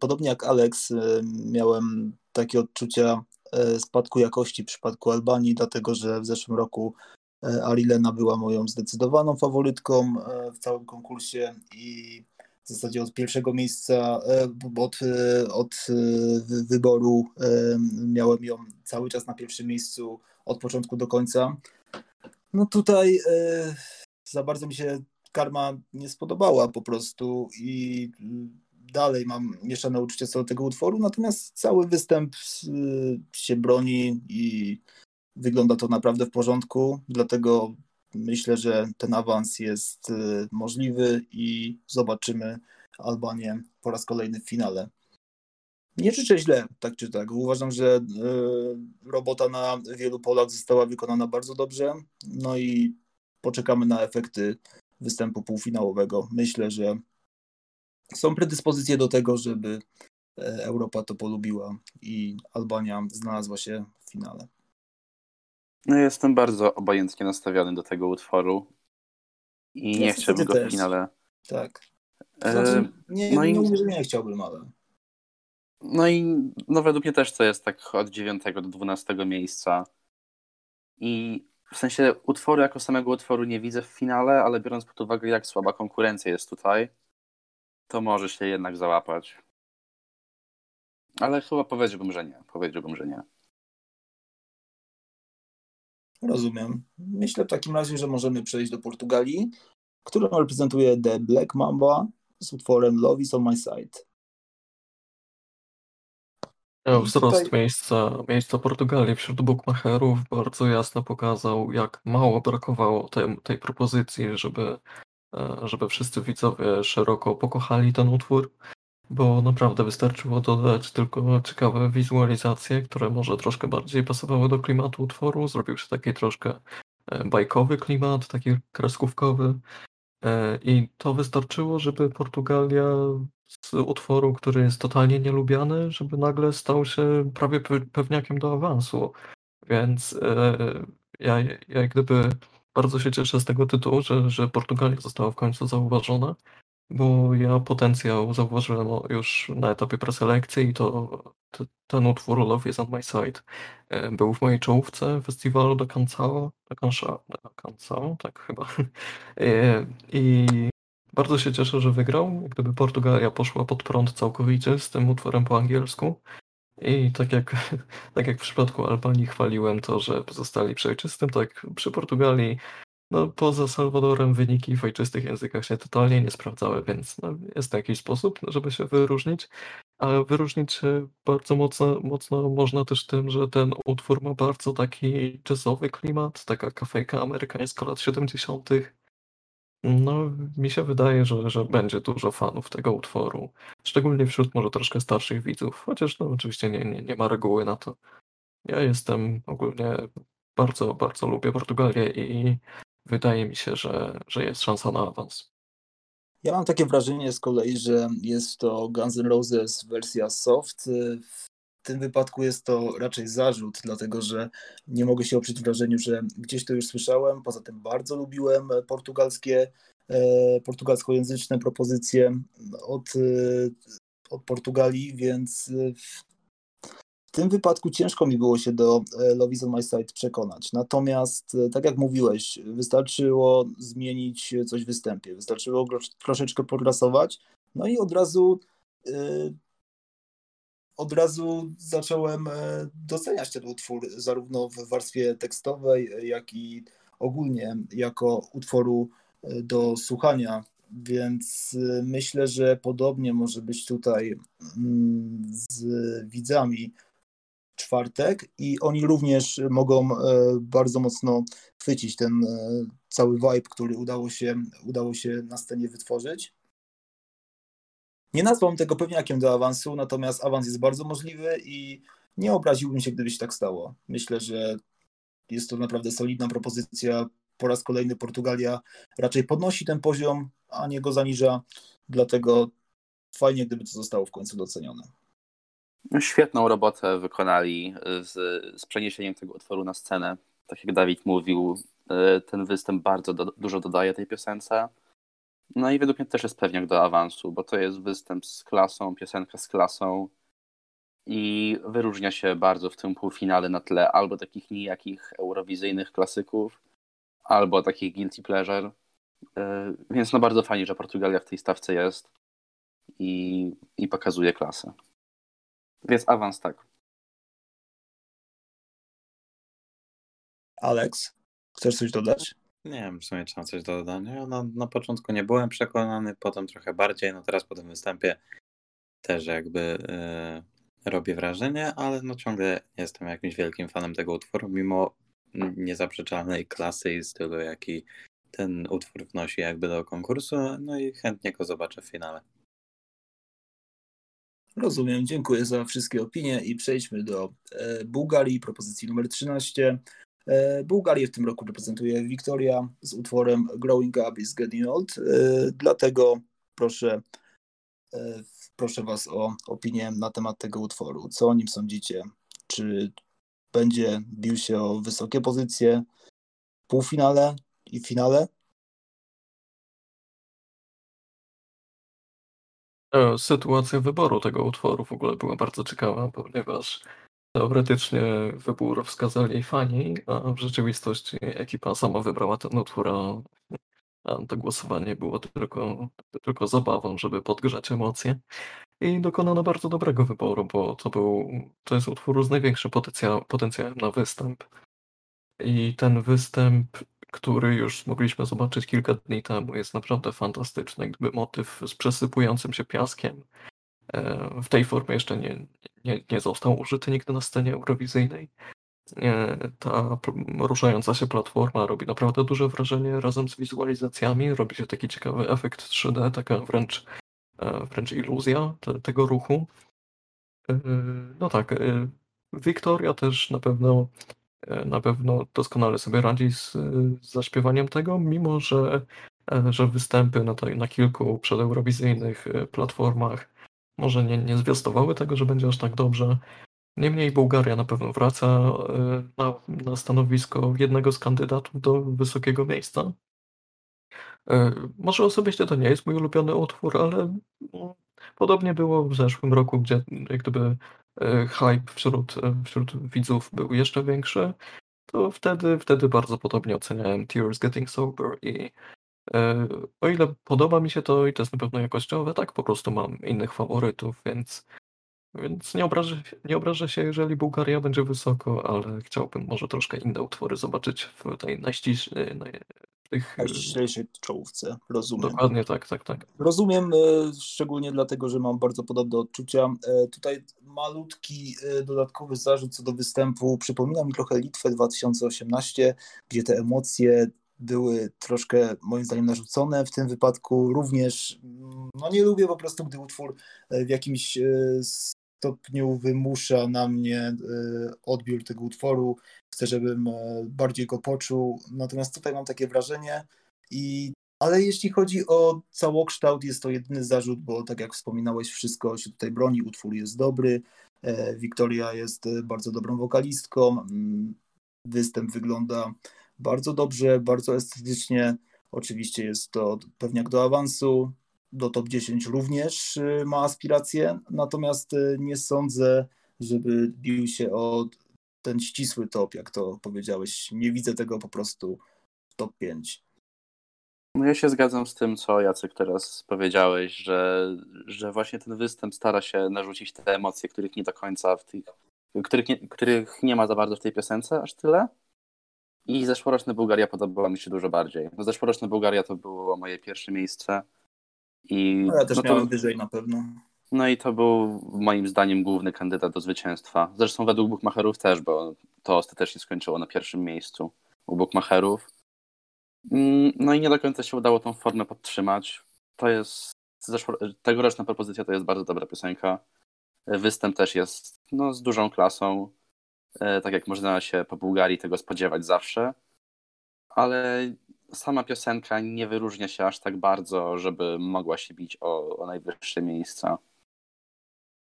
podobnie jak Alex, miałem takie odczucia spadku jakości w przypadku Albanii, dlatego że w zeszłym roku Arilena była moją zdecydowaną faworytką w całym konkursie i w zasadzie od pierwszego miejsca, od wyboru miałem ją cały czas na pierwszym miejscu od początku do końca. No tutaj za bardzo mi się Karma nie spodobała po prostu i dalej mam mieszane uczucie co do tego utworu, natomiast cały występ się broni i wygląda to naprawdę w porządku, dlatego myślę, że ten awans jest możliwy i zobaczymy Albanię po raz kolejny w finale. Nie życzę źle, tak czy tak. Uważam, że robota na wielu polach została wykonana bardzo dobrze. No i poczekamy na efekty występu półfinałowego. Myślę, że są predyspozycje do tego, żeby Europa to polubiła i Albania znalazła się w finale. No, jestem bardzo obojętnie nastawiony do tego utworu i nie chciałbym go w finale. Tak. Znaczy, nie chciałbym, ale... No i według mnie też to jest tak od 9 do 12 miejsca. I w sensie utworu jako samego utworu nie widzę w finale, ale biorąc pod uwagę, jak słaba konkurencja jest tutaj, to może się jednak załapać. Ale chyba powiedziałbym, że nie. Rozumiem. Myślę w takim razie, że możemy przejść do Portugalii, którą reprezentuje The Black Mamba z utworem Love Is On My Side. Wzrost tutaj... miejsca Portugalii wśród bookmacherów bardzo jasno pokazał, jak mało brakowało tej propozycji, żeby wszyscy widzowie szeroko pokochali ten utwór, bo naprawdę wystarczyło dodać tylko ciekawe wizualizacje, które może troszkę bardziej pasowały do klimatu utworu. Zrobił się taki troszkę bajkowy klimat, taki kreskówkowy i to wystarczyło, żeby Portugalia z utworu, który jest totalnie nielubiany, żeby nagle stał się prawie pewniakiem do awansu. Więc ja gdyby bardzo się cieszę z tego tytułu, że Portugalia została w końcu zauważona, bo ja potencjał zauważyłem już na etapie preselekcji i to ten utwór Love Is On My Side był w mojej czołówce festiwalu do Cancao, tak chyba. I bardzo się cieszę, że wygrał. Gdyby Portugalia poszła pod prąd całkowicie z tym utworem po angielsku. I tak jak w przypadku Albanii chwaliłem to, że pozostali przy ojczystym, tak przy Portugalii, no poza Salwadorem wyniki w ojczystych językach się totalnie nie sprawdzały, więc no, jest to jakiś sposób, żeby się wyróżnić. Ale wyróżnić się bardzo mocno można też tym, że ten utwór ma bardzo taki jazzowy klimat, taka kafejka amerykańska lat 70. No, mi się wydaje, że będzie dużo fanów tego utworu. Szczególnie wśród może troszkę starszych widzów, chociaż no oczywiście nie ma reguły na to. Ja jestem ogólnie bardzo, bardzo lubię Portugalię i wydaje mi się, że jest szansa na awans. Ja mam takie wrażenie z kolei, że jest to Guns N' Roses wersja soft. W tym wypadku jest to raczej zarzut, dlatego że nie mogę się oprzeć wrażeniu, że gdzieś to już słyszałem, poza tym bardzo lubiłem portugalskojęzyczne propozycje od Portugalii, więc w tym wypadku ciężko mi było się do Love Is On My Side przekonać. Natomiast, tak jak mówiłeś, wystarczyło zmienić coś w występie, wystarczyło troszeczkę podrasować, no i od razu zacząłem doceniać ten utwór zarówno w warstwie tekstowej, jak i ogólnie jako utworu do słuchania, więc myślę, że podobnie może być tutaj z widzami czwartek i oni również mogą bardzo mocno chwycić ten cały vibe, który udało się na scenie wytworzyć. Nie nazwałbym tego pewniakiem do awansu, natomiast awans jest bardzo możliwy i nie obraziłbym się, gdyby się tak stało. Myślę, że jest to naprawdę solidna propozycja. Po raz kolejny Portugalia raczej podnosi ten poziom, a nie go zaniża, dlatego fajnie, gdyby to zostało w końcu docenione. Świetną robotę wykonali z przeniesieniem tego utworu na scenę. Tak jak Dawid mówił, ten występ bardzo dużo dodaje tej piosence. No i według mnie też jest pewniak do awansu, bo to jest występ z klasą, piosenka z klasą i wyróżnia się bardzo w tym półfinale na tle albo takich nijakich eurowizyjnych klasyków, albo takich guilty pleasure, więc no bardzo fajnie, że Portugalia w tej stawce jest i pokazuje klasę. Więc awans tak. Aleks, chcesz coś dodać? Nie wiem, w sumie czy mam coś do dodania. Ja na początku nie byłem przekonany, potem trochę bardziej, no teraz po tym występie też jakby robię wrażenie, ale no ciągle jestem jakimś wielkim fanem tego utworu, mimo niezaprzeczalnej klasy i stylu, jaki ten utwór wnosi jakby do konkursu, no i chętnie go zobaczę w finale. Rozumiem, dziękuję za wszystkie opinie i przejdźmy do Bułgarii, propozycji numer 13. Bułgarię w tym roku reprezentuje Wiktoria z utworem Growing Up is Getting Old, dlatego proszę Was o opinię na temat tego utworu. Co o nim sądzicie? Czy będzie bił się o wysokie pozycje w półfinale i finale? Sytuacja wyboru tego utworu w ogóle była bardzo ciekawa, ponieważ teoretycznie wybór wskazali fani, a w rzeczywistości ekipa sama wybrała ten utwór, a to głosowanie było tylko zabawą, żeby podgrzać emocje. I dokonano bardzo dobrego wyboru, bo to jest utwór z największym potencjałem na występ. I ten występ, który już mogliśmy zobaczyć kilka dni temu, jest naprawdę fantastyczny. Gdyby motyw z przesypującym się piaskiem w tej formie jeszcze nie został użyty nigdy na scenie eurowizyjnej. Ta ruszająca się platforma robi naprawdę duże wrażenie razem z wizualizacjami. Robi się taki ciekawy efekt 3D, taka wręcz iluzja tego ruchu. No tak, Wiktoria też na pewno doskonale sobie radzi z zaśpiewaniem tego, mimo że występy na kilku przedeurowizyjnych platformach może nie zwiastowały tego, że będzie aż tak dobrze. Niemniej Bułgaria na pewno wraca na stanowisko jednego z kandydatów do wysokiego miejsca. Może osobiście to nie jest mój ulubiony utwór, ale podobnie było w zeszłym roku, gdzie jak gdyby hype wśród widzów był jeszcze większy, to wtedy bardzo podobnie oceniałem Tears Getting Sober i o ile podoba mi się to i to jest na pewno jakościowe, tak po prostu mam innych faworytów, więc nie obrażę się, jeżeli Bułgaria będzie wysoko, ale chciałbym może troszkę inne utwory zobaczyć w tej najściślejszej czołówce, rozumiem. Dokładnie tak. Rozumiem, szczególnie dlatego, że mam bardzo podobne odczucia. Tutaj malutki dodatkowy zarzut co do występu. Przypomina mi trochę Litwę 2018, gdzie te emocje były troszkę moim zdaniem narzucone. W tym wypadku również nie lubię po prostu, gdy utwór w jakimś stopniu wymusza na mnie odbiór tego utworu. Chcę, żebym bardziej go poczuł. Natomiast tutaj mam takie wrażenie. Ale jeśli chodzi o całokształt, jest to jedyny zarzut, bo tak jak wspominałeś, wszystko się tutaj broni. Utwór jest dobry. Wiktoria jest bardzo dobrą wokalistką. Występ wygląda bardzo dobrze, bardzo estetycznie. Oczywiście jest to pewniak do awansu. Do top 10 również ma aspiracje, natomiast nie sądzę, żeby bił się o ten ścisły top, jak to powiedziałeś. Nie widzę tego po prostu w top 5. Ja się zgadzam z tym, co Jacek teraz powiedziałeś, że właśnie ten występ stara się narzucić te emocje, których nie do końca, których nie ma za bardzo w tej piosence aż tyle. I zeszłoroczna Bułgaria podobała mi się dużo bardziej. Zeszłoroczna Bułgaria to było moje pierwsze miejsce. Ja też miałem wyżej na pewno. No i to był moim zdaniem główny kandydat do zwycięstwa. Zresztą według bookmacherów też, bo to ostatecznie skończyło na pierwszym miejscu u bookmacherów. No i nie do końca się udało tą formę podtrzymać. Tegoroczna propozycja to jest bardzo dobra piosenka. Występ też jest z dużą klasą. Tak jak można się po Bułgarii tego spodziewać zawsze. Ale sama piosenka nie wyróżnia się aż tak bardzo, żeby mogła się bić o najwyższe miejsca.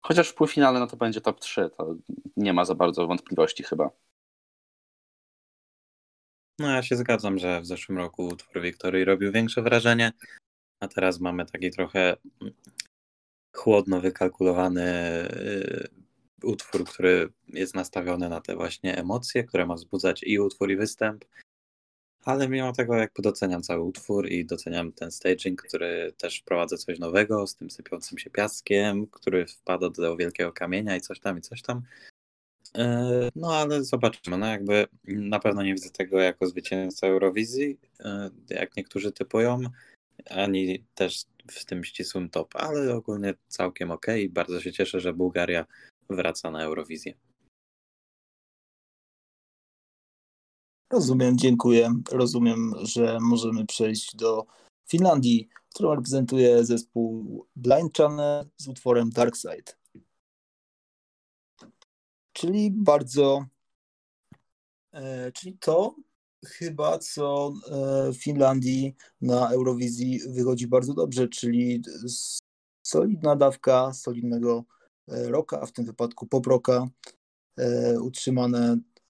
Chociaż w półfinale to będzie top 3, to nie ma za bardzo wątpliwości chyba. Ja się zgadzam, że w zeszłym roku utwór Wiktorii robił większe wrażenie, a teraz mamy taki trochę chłodno wykalkulowany utwór, który jest nastawiony na te właśnie emocje, które ma wzbudzać i utwór, i występ. Ale mimo tego jakby doceniam cały utwór i doceniam ten staging, który też wprowadza coś nowego z tym sypiącym się piaskiem, który wpada do wielkiego kamienia i coś tam, i coś tam. Ale zobaczymy. Jakby na pewno nie widzę tego jako zwycięzcę Eurowizji, jak niektórzy typują, ani też w tym ścisłym top, ale ogólnie całkiem okej i bardzo się cieszę, że Bułgaria wraca na Eurowizję. Rozumiem, dziękuję. Rozumiem, że możemy przejść do Finlandii, którą reprezentuje zespół Blind Channel z utworem Dark Side. Czyli czyli to chyba, co w Finlandii na Eurowizji wychodzi bardzo dobrze, czyli solidna dawka solidnego rocka, a w tym wypadku pop-rocka,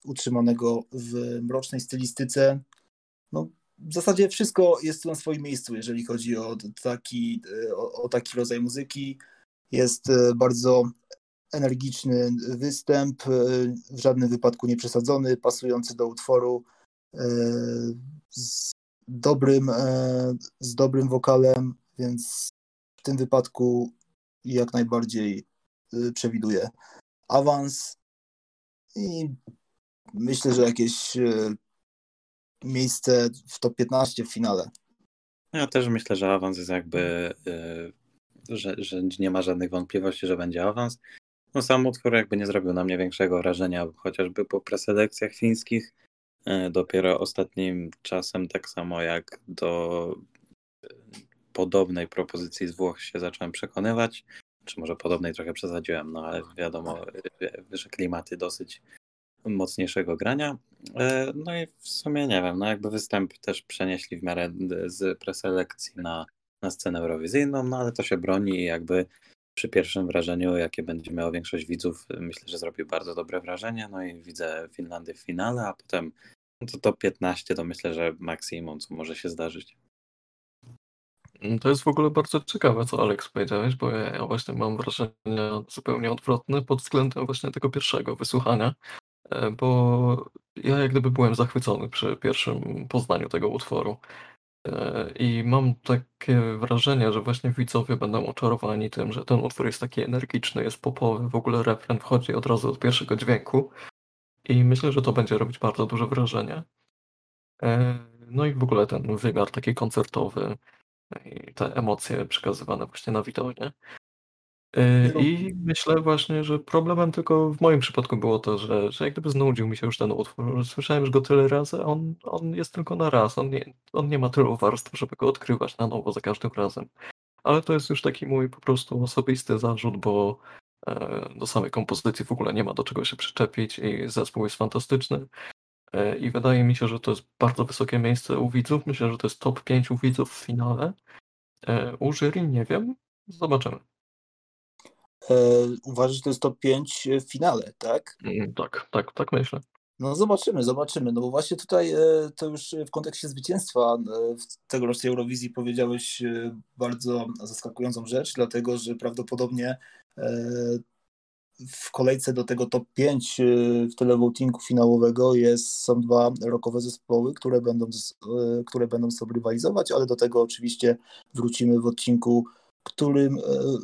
utrzymanego w mrocznej stylistyce. No, w zasadzie wszystko jest tu na swoim miejscu, jeżeli chodzi o taki rodzaj muzyki. Jest bardzo energiczny występ, w żadnym wypadku nie przesadzony, pasujący do utworu, z dobrym wokalem, więc w tym wypadku jak najbardziej przewiduję awans i myślę, że jakieś miejsce w top 15 w finale. Ja też myślę, że awans jest jakby, że nie ma żadnych wątpliwości, że będzie awans. No sam utwór jakby nie zrobił na mnie większego wrażenia, chociażby po preselekcjach fińskich. Dopiero ostatnim czasem, tak samo jak do podobnej propozycji z Włoch się zacząłem przekonywać, czy może podobnej trochę przesadziłem, no ale wiadomo, że klimaty dosyć mocniejszego grania. No i w sumie nie wiem, no jakby występ też przenieśli w miarę z preselekcji na scenę eurowizyjną, no ale to się broni i jakby przy pierwszym wrażeniu, jakie będzie miało większość widzów, myślę, że zrobił bardzo dobre wrażenie. No i widzę Finlandię w finale, a potem to top 15 to myślę, że maksimum, co może się zdarzyć. To jest w ogóle bardzo ciekawe, co Alex powiedziałeś, bo ja właśnie mam wrażenie zupełnie odwrotne pod względem właśnie tego pierwszego wysłuchania, bo ja jak gdyby byłem zachwycony przy pierwszym poznaniu tego utworu. I mam takie wrażenie, że właśnie widzowie będą oczarowani tym, że ten utwór jest taki energiczny, jest popowy, w ogóle refren wchodzi od razu od pierwszego dźwięku i myślę, że to będzie robić bardzo duże wrażenie. No i w ogóle ten wymiar taki koncertowy i te emocje przekazywane właśnie na widonie. I myślę właśnie, że problemem tylko w moim przypadku było to, że jak gdyby znudził mi się już ten utwór. Słyszałem już go tyle razy, a on jest tylko na raz. On nie ma tylu warstw, żeby go odkrywać na nowo za każdym razem. Ale to jest już taki mój po prostu osobisty zarzut, bo do samej kompozycji w ogóle nie ma do czego się przyczepić i zespół jest fantastyczny. I wydaje mi się, że to jest bardzo wysokie miejsce u widzów. Myślę, że to jest top 5 u widzów w finale. U jury nie wiem. Zobaczymy. Uważasz, że to jest top 5 w finale, tak? Tak myślę. No zobaczymy, no bo właśnie tutaj to już w kontekście zwycięstwa w tegorocznej Eurowizji powiedziałeś bardzo zaskakującą rzecz, dlatego że prawdopodobnie w kolejce do tego top 5 w televotingu finałowego są dwa rockowe zespoły, które będą sobie rywalizować, ale do tego oczywiście wrócimy w odcinku, którym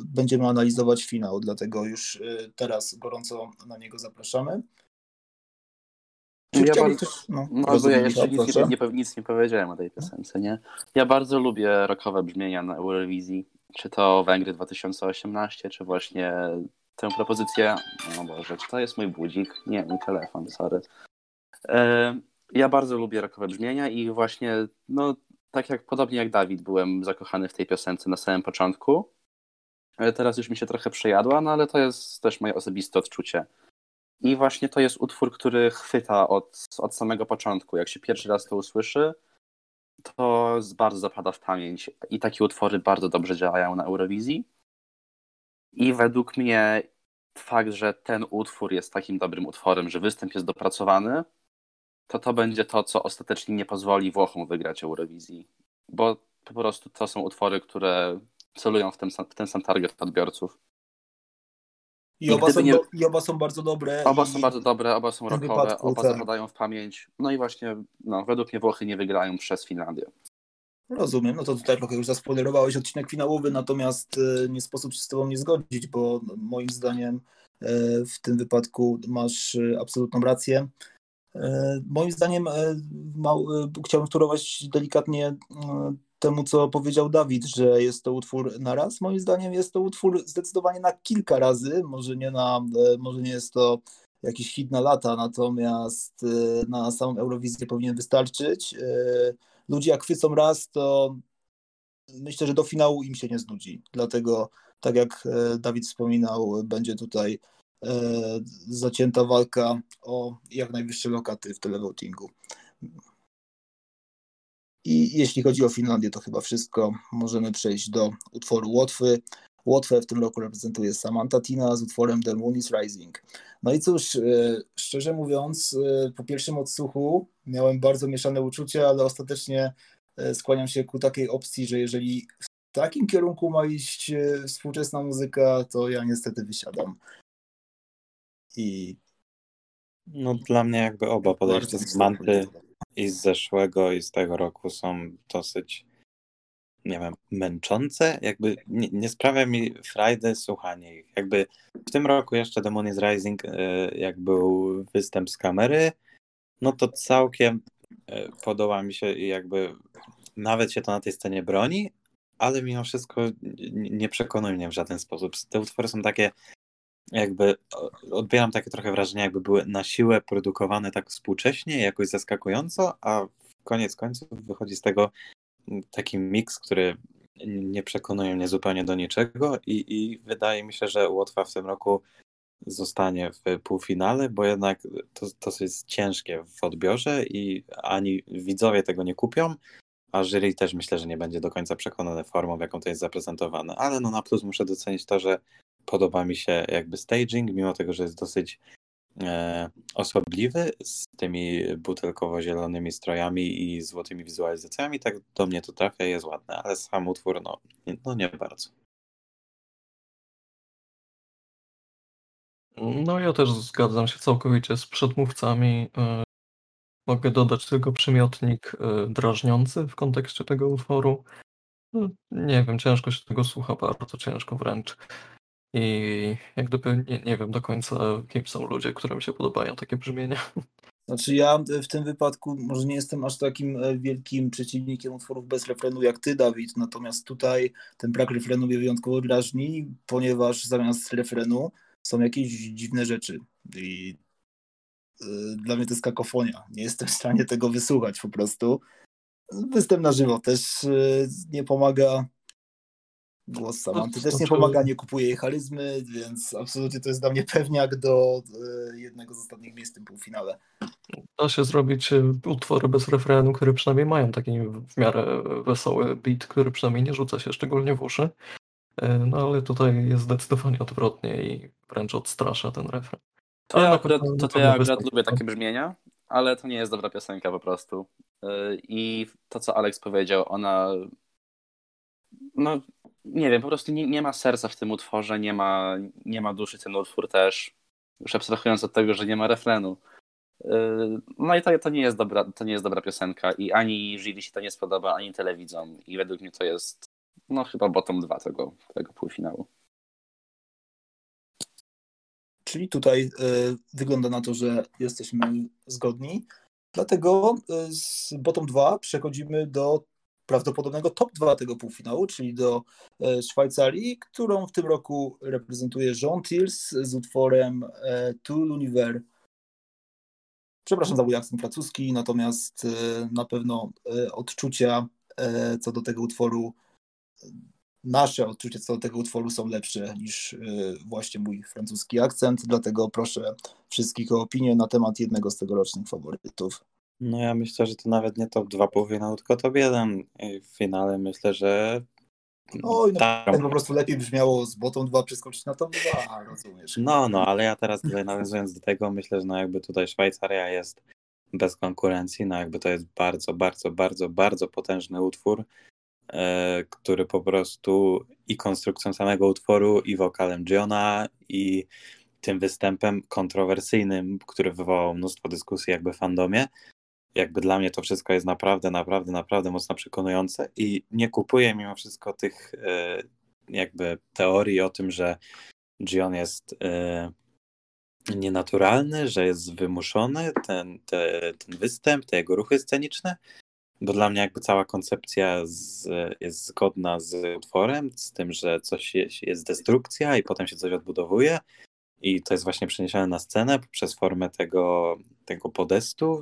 będziemy analizować finał, dlatego już teraz gorąco na niego zapraszamy. Ja jeszcze nie powiedziałem o tej piosence, nie? Ja bardzo lubię rockowe brzmienia na Eurowizji, czy to Węgry 2018, czy właśnie tę propozycję, no Boże, czy to jest mój budzik? Nie, mój telefon, sorry. Ja bardzo lubię rockowe brzmienia i właśnie, no tak jak podobnie jak Dawid, byłem zakochany w tej piosence na samym początku. Teraz już mi się trochę przejadła, no ale to jest też moje osobiste odczucie. I właśnie to jest utwór, który chwyta od samego początku. Jak się pierwszy raz to usłyszy, to bardzo zapada w pamięć. I takie utwory bardzo dobrze działają na Eurowizji. I według mnie fakt, że ten utwór jest takim dobrym utworem, że występ jest dopracowany, to będzie to, co ostatecznie nie pozwoli Włochom wygrać Eurowizji. Bo po prostu to są utwory, które celują w ten sam target odbiorców. I oba są bardzo dobre. Oba są rockowe, oba zapadają w pamięć. No i właśnie, według mnie Włochy nie wygrają przez Finlandię. Rozumiem, no to tutaj trochę już zaspoilerowałeś odcinek finałowy, natomiast nie sposób się z tobą nie zgodzić, bo moim zdaniem w tym wypadku masz absolutną rację. Moim zdaniem chciałbym wtórować delikatnie temu, co powiedział Dawid, że jest to utwór na raz. Moim zdaniem jest to utwór zdecydowanie na kilka razy, może nie jest to jakiś hit na lata, natomiast na samą Eurowizję powinien wystarczyć. Ludzie jak chwycą raz, to myślę, że do finału im się nie znudzi. Dlatego, tak jak Dawid wspominał, będzie tutaj zacięta walka o jak najwyższe lokaty w televotingu. I jeśli chodzi o Finlandię, to chyba wszystko. Możemy przejść do utworu Łotwy. Łotwę w tym roku reprezentuje Samantha Tina z utworem The Moon is Rising. No i cóż, szczerze mówiąc, po pierwszym odsłuchu miałem bardzo mieszane uczucia, ale ostatecznie skłaniam się ku takiej opcji, że jeżeli w takim kierunku ma iść współczesna muzyka, to ja niestety wysiadam. I no dla mnie jakby oba podejścia z Manty i z zeszłego i z tego roku są dosyć, nie wiem, męczące, jakby nie sprawia mi frajdy słuchanie ich. Jakby w tym roku jeszcze The Moon is Rising, jak był występ z kamery, no to całkiem podoba mi się i jakby nawet się to na tej scenie broni, ale mimo wszystko nie przekonuje mnie w żaden sposób. Te utwory są takie, jakby odbieram takie trochę wrażenie, jakby były na siłę produkowane tak współcześnie, jakoś zaskakująco, a koniec końców wychodzi z tego taki miks, który nie przekonuje mnie zupełnie do niczego i wydaje mi się, że Łotwa w tym roku zostanie w półfinale, bo jednak to jest ciężkie w odbiorze i ani widzowie tego nie kupią, a jury też myślę, że nie będzie do końca przekonane formą, w jaką to jest zaprezentowane, ale no na plus muszę docenić to, że podoba mi się jakby staging, mimo tego, że jest dosyć osobliwy, z tymi butelkowo-zielonymi strojami i złotymi wizualizacjami, tak do mnie to trafia, jest ładne, ale sam utwór, no nie bardzo. No ja też zgadzam się całkowicie z przedmówcami. Mogę dodać tylko przymiotnik drażniący w kontekście tego utworu. Nie wiem, ciężko się tego słucha, bardzo ciężko wręcz. I jak gdyby nie wiem do końca, kim są ludzie, którym się podobają takie brzmienia. Znaczy ja w tym wypadku może nie jestem aż takim wielkim przeciwnikiem utworów bez refrenu jak ty, Dawid, natomiast tutaj ten brak refrenu mnie wyjątkowo drażni, ponieważ zamiast refrenu są jakieś dziwne rzeczy i dla mnie to jest kakofonia. Nie jestem w stanie tego wysłuchać po prostu. Występ na żywo też nie pomaga. Głos Samanty też nie pomaga, nie kupuje jej charyzmy, więc absolutnie to jest dla mnie pewniak do jednego z ostatnich miejsc w tym półfinale. Da się zrobić utwory bez refrenu, które przynajmniej mają taki w miarę wesoły beat, który przynajmniej nie rzuca się szczególnie w uszy. No ale tutaj jest zdecydowanie odwrotnie i wręcz odstrasza ten refren. Ja akurat lubię takie brzmienia, ale to nie jest dobra piosenka po prostu. I to, co Alex powiedział, ona no nie wiem, po prostu nie ma serca w tym utworze, nie ma duszy ten utwór też, już abstrahując od tego, że nie ma refrenu. No i to nie jest dobra piosenka i ani jury się to nie spodoba, ani telewidzom i według mnie to jest no chyba bottom 2 tego półfinału. Czyli tutaj wygląda na to, że jesteśmy zgodni, dlatego z bottom 2 przechodzimy do prawdopodobnego top 2 tego półfinału, czyli do Szwajcarii, którą w tym roku reprezentuje Jean Tills z utworem To l'univers. Przepraszam za mój akcent francuski, natomiast na pewno odczucia co do tego utworu, nasze odczucia co do tego utworu są lepsze niż właśnie mój francuski akcent, dlatego proszę wszystkich o opinię na temat jednego z tegorocznych faworytów. No ja myślę, że to nawet nie top 2 półfinału, tylko top 1 w finale. Myślę, że... Oj, no tak, po prostu lepiej brzmiało z bottom 2 przeskoczyć na top 2, rozumiesz? No, ale ja teraz nawiązując do tego, myślę, że no jakby tutaj Szwajcaria jest bez konkurencji, no jakby to jest bardzo, bardzo, bardzo, bardzo potężny utwór, który po prostu i konstrukcją samego utworu, i wokalem Giona, i tym występem kontrowersyjnym, który wywołał mnóstwo dyskusji jakby w fandomie, jakby dla mnie to wszystko jest naprawdę, naprawdę, naprawdę mocno przekonujące i nie kupuję mimo wszystko tych jakby teorii o tym, że Gion jest nienaturalny, że jest wymuszony ten występ, te jego ruchy sceniczne, bo dla mnie jakby cała koncepcja jest zgodna z utworem, z tym, że coś jest destrukcja i potem się coś odbudowuje. I to jest właśnie przeniesione na scenę przez formę tego podestu,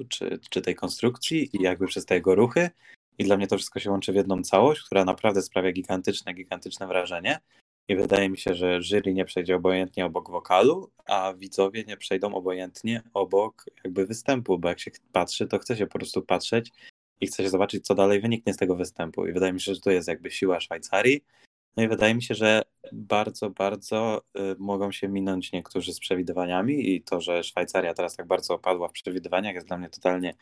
czy tej konstrukcji i jakby przez te jego ruchy. I dla mnie to wszystko się łączy w jedną całość, która naprawdę sprawia gigantyczne wrażenie. I wydaje mi się, że jury nie przejdzie obojętnie obok wokalu, a widzowie nie przejdą obojętnie obok jakby występu, bo jak się patrzy, to chce się po prostu patrzeć i chce się zobaczyć, co dalej wyniknie z tego występu. I wydaje mi się, że to jest jakby siła Szwajcarii. No i wydaje mi się, że bardzo, bardzo mogą się minąć niektórzy z przewidywaniami i to, że Szwajcaria teraz tak bardzo opadła w przewidywaniach, jest dla mnie totalnie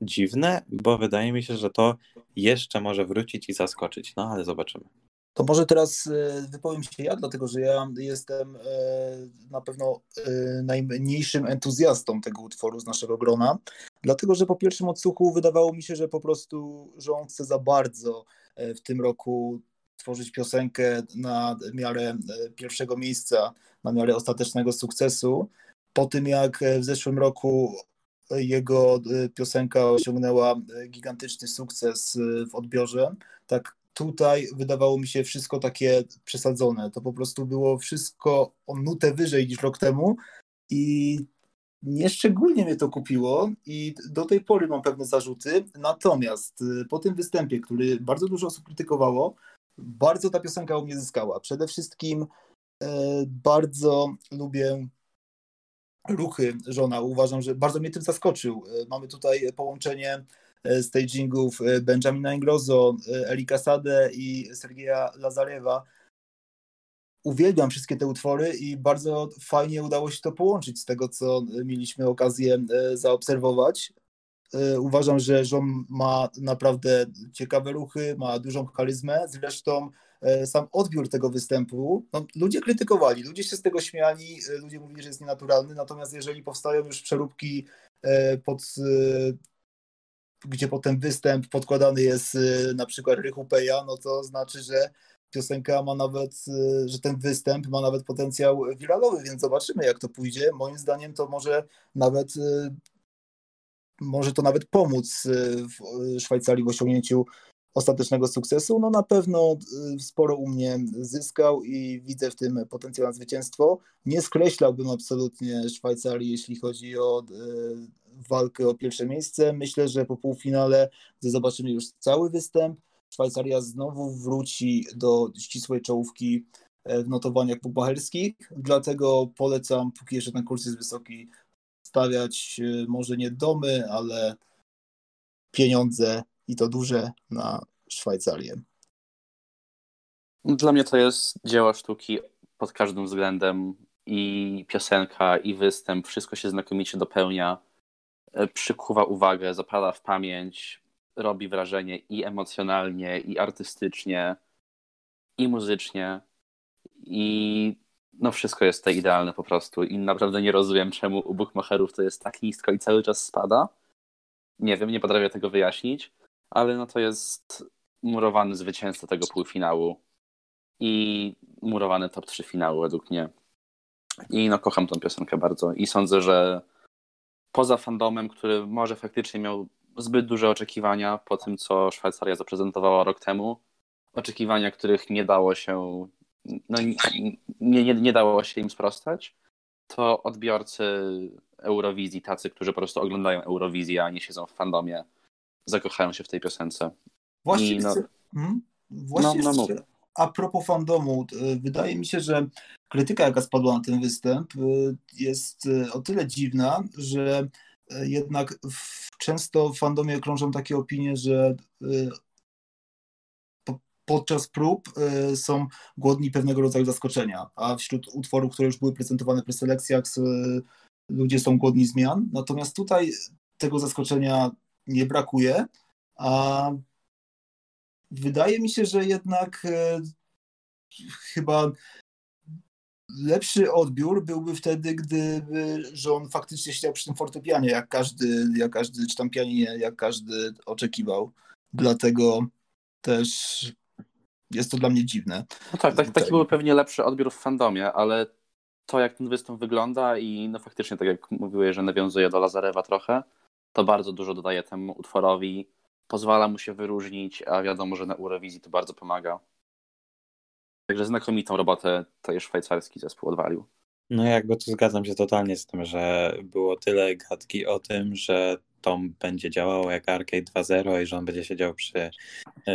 dziwne, bo wydaje mi się, że to jeszcze może wrócić i zaskoczyć. No ale zobaczymy. To może teraz wypowiem się ja, dlatego że ja jestem na pewno najmniejszym entuzjastą tego utworu z naszego grona, dlatego że po pierwszym odsłuchu wydawało mi się, że po prostu on chce za bardzo w tym roku tworzyć piosenkę na miarę pierwszego miejsca, na miarę ostatecznego sukcesu. Po tym jak w zeszłym roku jego piosenka osiągnęła gigantyczny sukces w odbiorze, tak tutaj wydawało mi się wszystko takie przesadzone. To po prostu było wszystko o nutę wyżej niż rok temu i nieszczególnie mnie to kupiło i do tej pory mam pewne zarzuty. Natomiast po tym występie, który bardzo dużo osób krytykowało, bardzo ta piosenka u mnie zyskała. Przede wszystkim bardzo lubię ruchy Żona. Uważam, że bardzo mnie tym zaskoczył. Mamy tutaj połączenie stagingów Benjamina Ingrosso, Erika Sade i Sergeja Lazarewa. Uwielbiam wszystkie te utwory i bardzo fajnie udało się to połączyć z tego, co mieliśmy okazję zaobserwować. Uważam, że Żon ma naprawdę ciekawe ruchy, ma dużą charyzmę. Zresztą sam odbiór tego występu, no, ludzie krytykowali, ludzie się z tego śmiali, ludzie mówili, że jest nienaturalny, natomiast jeżeli powstają już przeróbki gdzie potem występ podkładany jest na przykład Rychu Peja, no to znaczy, że piosenka ma nawet, że ten występ ma nawet potencjał wiralowy, więc zobaczymy, jak to pójdzie. Moim zdaniem to może to nawet pomóc w Szwajcarii w osiągnięciu ostatecznego sukcesu. No na pewno sporo u mnie zyskał i widzę w tym potencjał na zwycięstwo. Nie skreślałbym absolutnie Szwajcarii, jeśli chodzi o walkę o pierwsze miejsce. Myślę, że po półfinale, gdy zobaczymy już cały występ, Szwajcaria znowu wróci do ścisłej czołówki w notowaniach pucharskich, dlatego polecam, póki jeszcze ten kurs jest wysoki, stawiać może nie domy, ale pieniądze i to duże na Szwajcarię. Dla mnie to jest dzieło sztuki pod każdym względem i piosenka, i występ, wszystko się znakomicie dopełnia, przykuwa uwagę, zapala w pamięć, robi wrażenie i emocjonalnie, i artystycznie, i muzycznie, i no wszystko jest tutaj idealne po prostu i naprawdę nie rozumiem, czemu u Buchmacherów to jest tak nisko i cały czas spada. Nie wiem, nie potrafię tego wyjaśnić, ale no to jest murowany zwycięzca tego półfinału i murowany top 3 finału według mnie. I no kocham tą piosenkę bardzo i sądzę, że poza fandomem, który może faktycznie miał zbyt duże oczekiwania po tym, co Szwajcaria zaprezentowała rok temu, oczekiwania, których nie dało się nie dało się im sprostać, to odbiorcy Eurowizji, tacy, którzy po prostu oglądają Eurowizję, a nie siedzą w fandomie, zakochają się w tej piosence. Właśnie, a propos fandomu, wydaje mi się, że krytyka, jaka spadła na ten występ, jest o tyle dziwna, że jednak często w fandomie krążą takie opinie, że podczas prób są głodni pewnego rodzaju zaskoczenia, a wśród utworów, które już były prezentowane przy selekcjach, ludzie są głodni zmian. Natomiast tutaj tego zaskoczenia nie brakuje, a wydaje mi się, że jednak chyba lepszy odbiór byłby wtedy, gdyby Żon faktycznie siedział przy tym fortepianie, jak każdy czy tam pianinie, jak każdy oczekiwał. Dlatego też jest to dla mnie dziwne. No tak, taki był pewnie lepszy odbiór w fandomie, ale to, jak ten występ wygląda i no faktycznie, tak jak mówiłeś, że nawiązuje do Lazarewa trochę, to bardzo dużo dodaje temu utworowi, pozwala mu się wyróżnić, a wiadomo, że na Eurowizji to bardzo pomaga. Także znakomitą robotę to jest szwajcarski zespół odwalił. No jakby tu zgadzam się totalnie z tym, że było tyle gadki o tym, że to będzie działało jak Arcade 2.0 i że on będzie siedział przy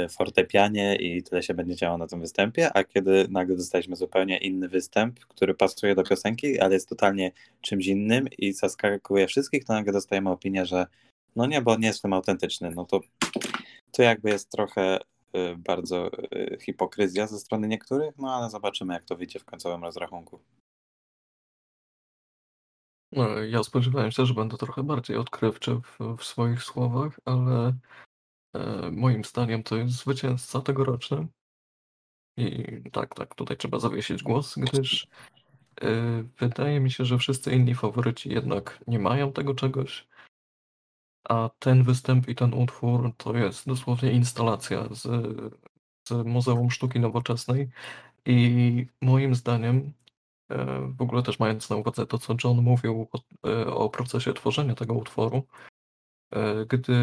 fortepianie i tyle się będzie działo na tym występie, a kiedy nagle dostaliśmy zupełnie inny występ, który pasuje do piosenki, ale jest totalnie czymś innym i zaskakuje wszystkich, to nagle dostajemy opinię, że no nie, bo nie jestem autentyczny. No to jakby jest trochę bardzo hipokryzja ze strony niektórych, no ale zobaczymy, jak to wyjdzie w końcowym rozrachunku. No, ja spodziewałem się, że będę trochę bardziej odkrywczy w swoich słowach, ale moim zdaniem to jest zwycięzca tegoroczny. I tak, tutaj trzeba zawiesić głos, gdyż wydaje mi się, że wszyscy inni faworyci jednak nie mają tego czegoś. A ten występ i ten utwór to jest dosłownie instalacja z Muzeum Sztuki Nowoczesnej i moim zdaniem, w ogóle też mając na uwadze to, co John mówił o procesie tworzenia tego utworu, gdy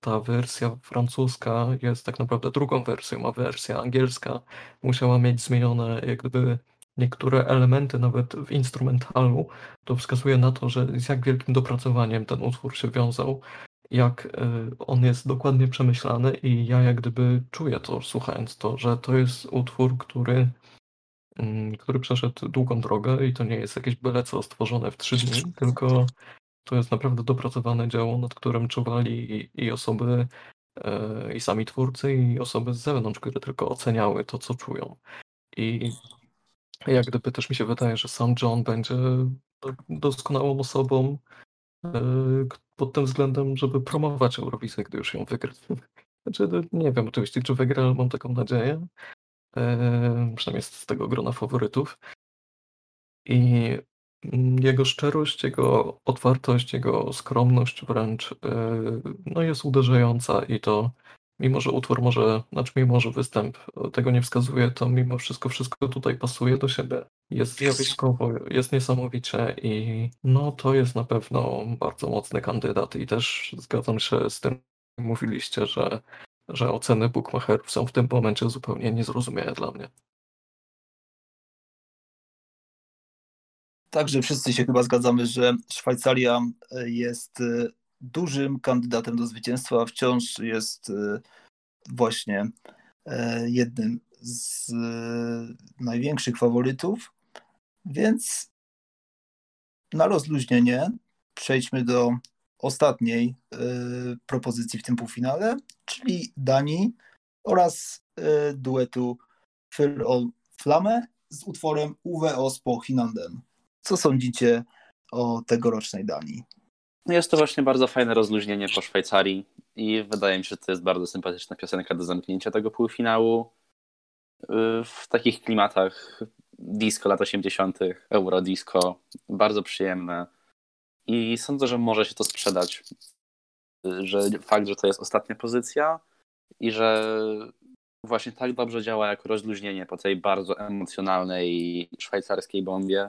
ta wersja francuska jest tak naprawdę drugą wersją, a wersja angielska musiała mieć zmienione jak gdyby niektóre elementy nawet w instrumentalu, to wskazuje na to, że z jak wielkim dopracowaniem ten utwór się wiązał, jak on jest dokładnie przemyślany i ja jak gdyby czuję to, słuchając to, że to jest utwór, który przeszedł długą drogę i to nie jest jakieś byle co stworzone w 3 dni, tylko to jest naprawdę dopracowane dzieło, nad którym czuwali i osoby, i sami twórcy, i osoby z zewnątrz, które tylko oceniały to, co czują. I jak gdyby też mi się wydaje, że sam John będzie doskonałą osobą pod tym względem, żeby promować Eurowizję, gdy już ją wygra. Znaczy, nie wiem oczywiście, czy wygra, ale mam taką nadzieję. Przynajmniej z tego grona faworytów. I jego szczerość, jego otwartość, jego skromność wręcz no jest uderzająca i to mimo, że utwór może, znaczy mimo, że występ tego nie wskazuje, to mimo wszystko tutaj pasuje do siebie. Jest zjawiskowo, jest niesamowicie i no to jest na pewno bardzo mocny kandydat i też zgadzam się z tym, mówiliście, że oceny bookmacherów są w tym momencie zupełnie niezrozumiałe dla mnie. Także wszyscy się chyba zgadzamy, że Szwajcaria jest dużym kandydatem do zwycięstwa, a wciąż jest właśnie jednym z największych faworytów, więc na rozluźnienie przejdźmy do ostatniej propozycji w tym półfinale, czyli Danii oraz duetu Fur en Flamme z utworem Uwe Oz po Hinanden. Co sądzicie o tegorocznej Danii? Jest to właśnie bardzo fajne rozluźnienie po Szwajcarii i wydaje mi się, że to jest bardzo sympatyczna piosenka do zamknięcia tego półfinału w takich klimatach disco lat 80., eurodisco, bardzo przyjemne. I sądzę, że może się to sprzedać, że fakt, że to jest ostatnia pozycja i że właśnie tak dobrze działa jako rozluźnienie po tej bardzo emocjonalnej szwajcarskiej bombie,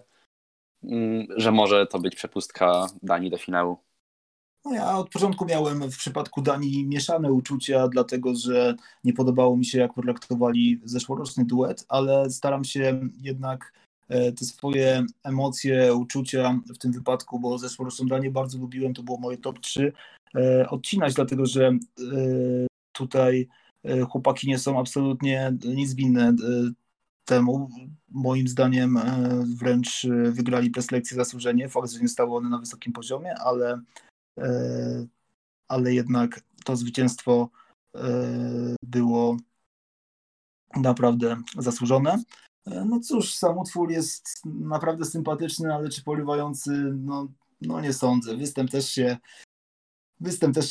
że może to być przepustka Danii do finału. No ja od początku miałem w przypadku Danii mieszane uczucia, dlatego że nie podobało mi się, jak potraktowali zeszłoroczny duet, ale staram się jednak te swoje emocje, uczucia w tym wypadku, bo zeszłoroczną Danię bardzo lubiłem, to było moje top 3, odcinać, dlatego że tutaj chłopaki nie są absolutnie nic winne temu. Moim zdaniem wręcz wygrali preselekcję zasłużenie. Fakt, że nie stały one na wysokim poziomie, ale jednak to zwycięstwo było naprawdę zasłużone. No cóż, sam utwór jest naprawdę sympatyczny, ale czy porywający, no nie sądzę. Występ też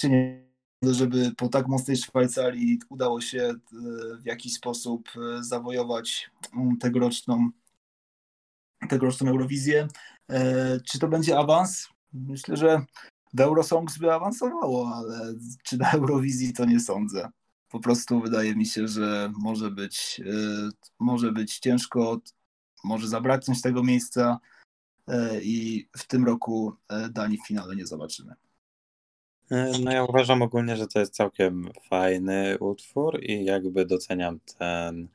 się nie... Żeby po tak mocnej Szwajcarii udało się w jakiś sposób zawojować tegoroczną Eurowizję. Czy to będzie awans? Myślę, że do Eurosongs by awansowało, ale czy do Eurowizji to nie sądzę. Po prostu wydaje mi się, że może być ciężko, może zabraknąć tego miejsca i w tym roku Danii w finale nie zobaczymy. No ja uważam ogólnie, że to jest całkiem fajny utwór i jakby doceniam ten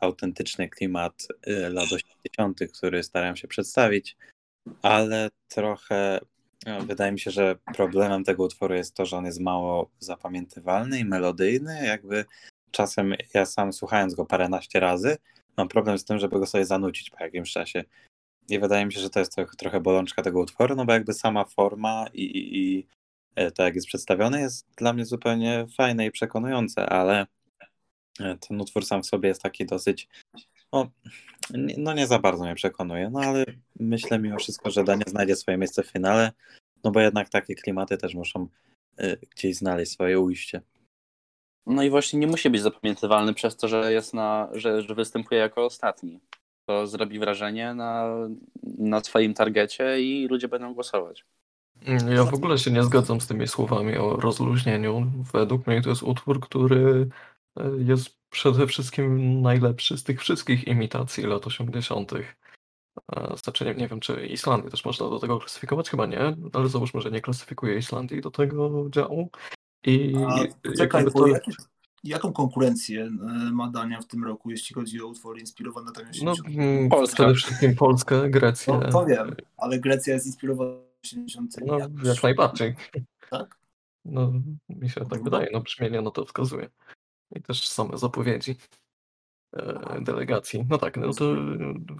autentyczny klimat lat 80., który starałem się przedstawić, ale trochę Wydaje mi się, że problemem tego utworu jest to, że on jest mało zapamiętywalny i melodyjny. Jakby czasem ja sam, słuchając go paręnaście razy, mam problem z tym, żeby go sobie zanucić po jakimś czasie. I wydaje mi się, że to jest trochę bolączka tego utworu, no bo jakby sama forma i to, jak jest przedstawione, jest dla mnie zupełnie fajne i przekonujące, ale ten utwór sam w sobie jest taki dosyć, no nie za bardzo mnie przekonuje, no ale myślę mimo wszystko, że Dania znajdzie swoje miejsce w finale, no bo jednak takie klimaty też muszą gdzieś znaleźć swoje ujście. No i właśnie nie musi być zapamiętywalny przez to, że jest że występuje jako ostatni. To zrobi wrażenie na swoim targecie i ludzie będą głosować. Ja w ogóle się nie zgadzam z tymi słowami o rozluźnieniu. Według mnie to jest utwór, który jest przede wszystkim najlepszy z tych wszystkich imitacji lat 80. Znaczy, nie wiem, czy Islandię też można do tego klasyfikować, chyba nie, ale załóżmy, że nie klasyfikuje Islandii do tego działu. Jaką konkurencję ma Dania w tym roku, jeśli chodzi o utwory inspirowane latami 80? Przede wszystkim Polskę, Grecję. No, to wiem, ale Grecja jest inspirowana 80. No, jak najbardziej. Tak? No, mi się tak wydaje, brzmienie to wskazuje. I też same zapowiedzi delegacji. No tak, to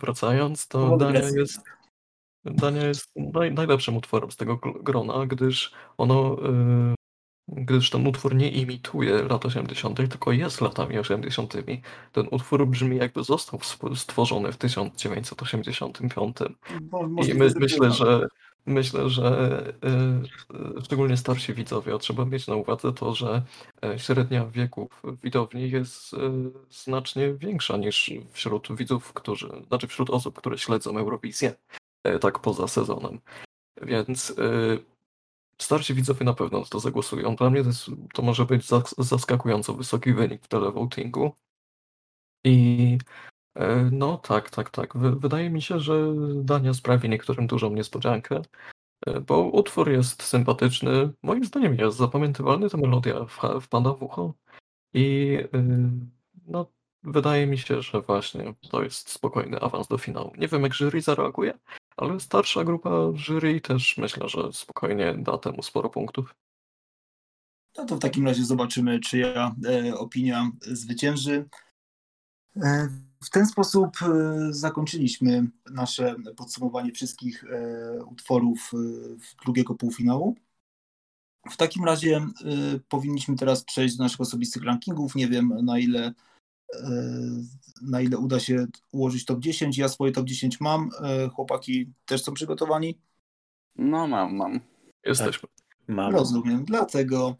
wracając, to Dania jest najlepszym utworem z tego grona, gdyż ten utwór nie imituje lat 80., tylko jest latami 80. Ten utwór brzmi, jakby został stworzony w 1985. I myślę, że szczególnie starsi widzowie trzeba mieć na uwadze to, że średnia wieków widowni jest znacznie większa niż wśród widzów, wśród osób, które śledzą Eurowizję, tak poza sezonem. Więc starsi widzowie na pewno to zagłosują. Dla mnie to może być zaskakująco wysoki wynik w televotingu. I no tak. Wydaje mi się, że Dania sprawi niektórym dużą niespodziankę, bo utwór jest sympatyczny. Moim zdaniem jest zapamiętywalny, ta melodia wpada w ucho. I no, wydaje mi się, że właśnie to jest spokojny awans do finału. Nie wiem, jak jury zareaguje, ale starsza grupa jury też myślę, że spokojnie da temu sporo punktów. No to w takim razie zobaczymy, czyja opinia zwycięży. W ten sposób zakończyliśmy nasze podsumowanie wszystkich utworów drugiego półfinału. W takim razie powinniśmy teraz przejść do naszych osobistych rankingów. Nie wiem, na ile uda się ułożyć top 10. Ja swoje top 10 mam. Chłopaki też są przygotowani? No mam. Jesteśmy. Mam. Rozumiem. Dlatego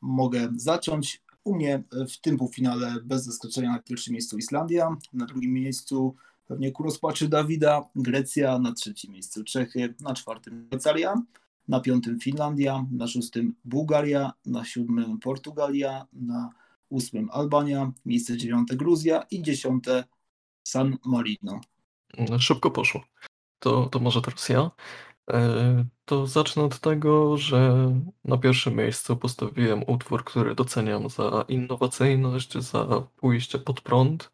mogę zacząć. U mnie w tym półfinale bez zaskoczenia na pierwszym miejscu Islandia, na drugim miejscu pewnie ku rozpaczy Dawida, Grecja, na trzecim miejscu Czechy, na czwartym Szwajcaria, na piątym Finlandia, na szóstym Bułgaria, na siódmym Portugalia, na ósmym Albania, miejsce dziewiąte Gruzja i dziesiąte San Marino. Szybko poszło. To może teraz ja. To zacznę od tego, że na pierwszym miejscu postawiłem utwór, który doceniam za innowacyjność, za pójście pod prąd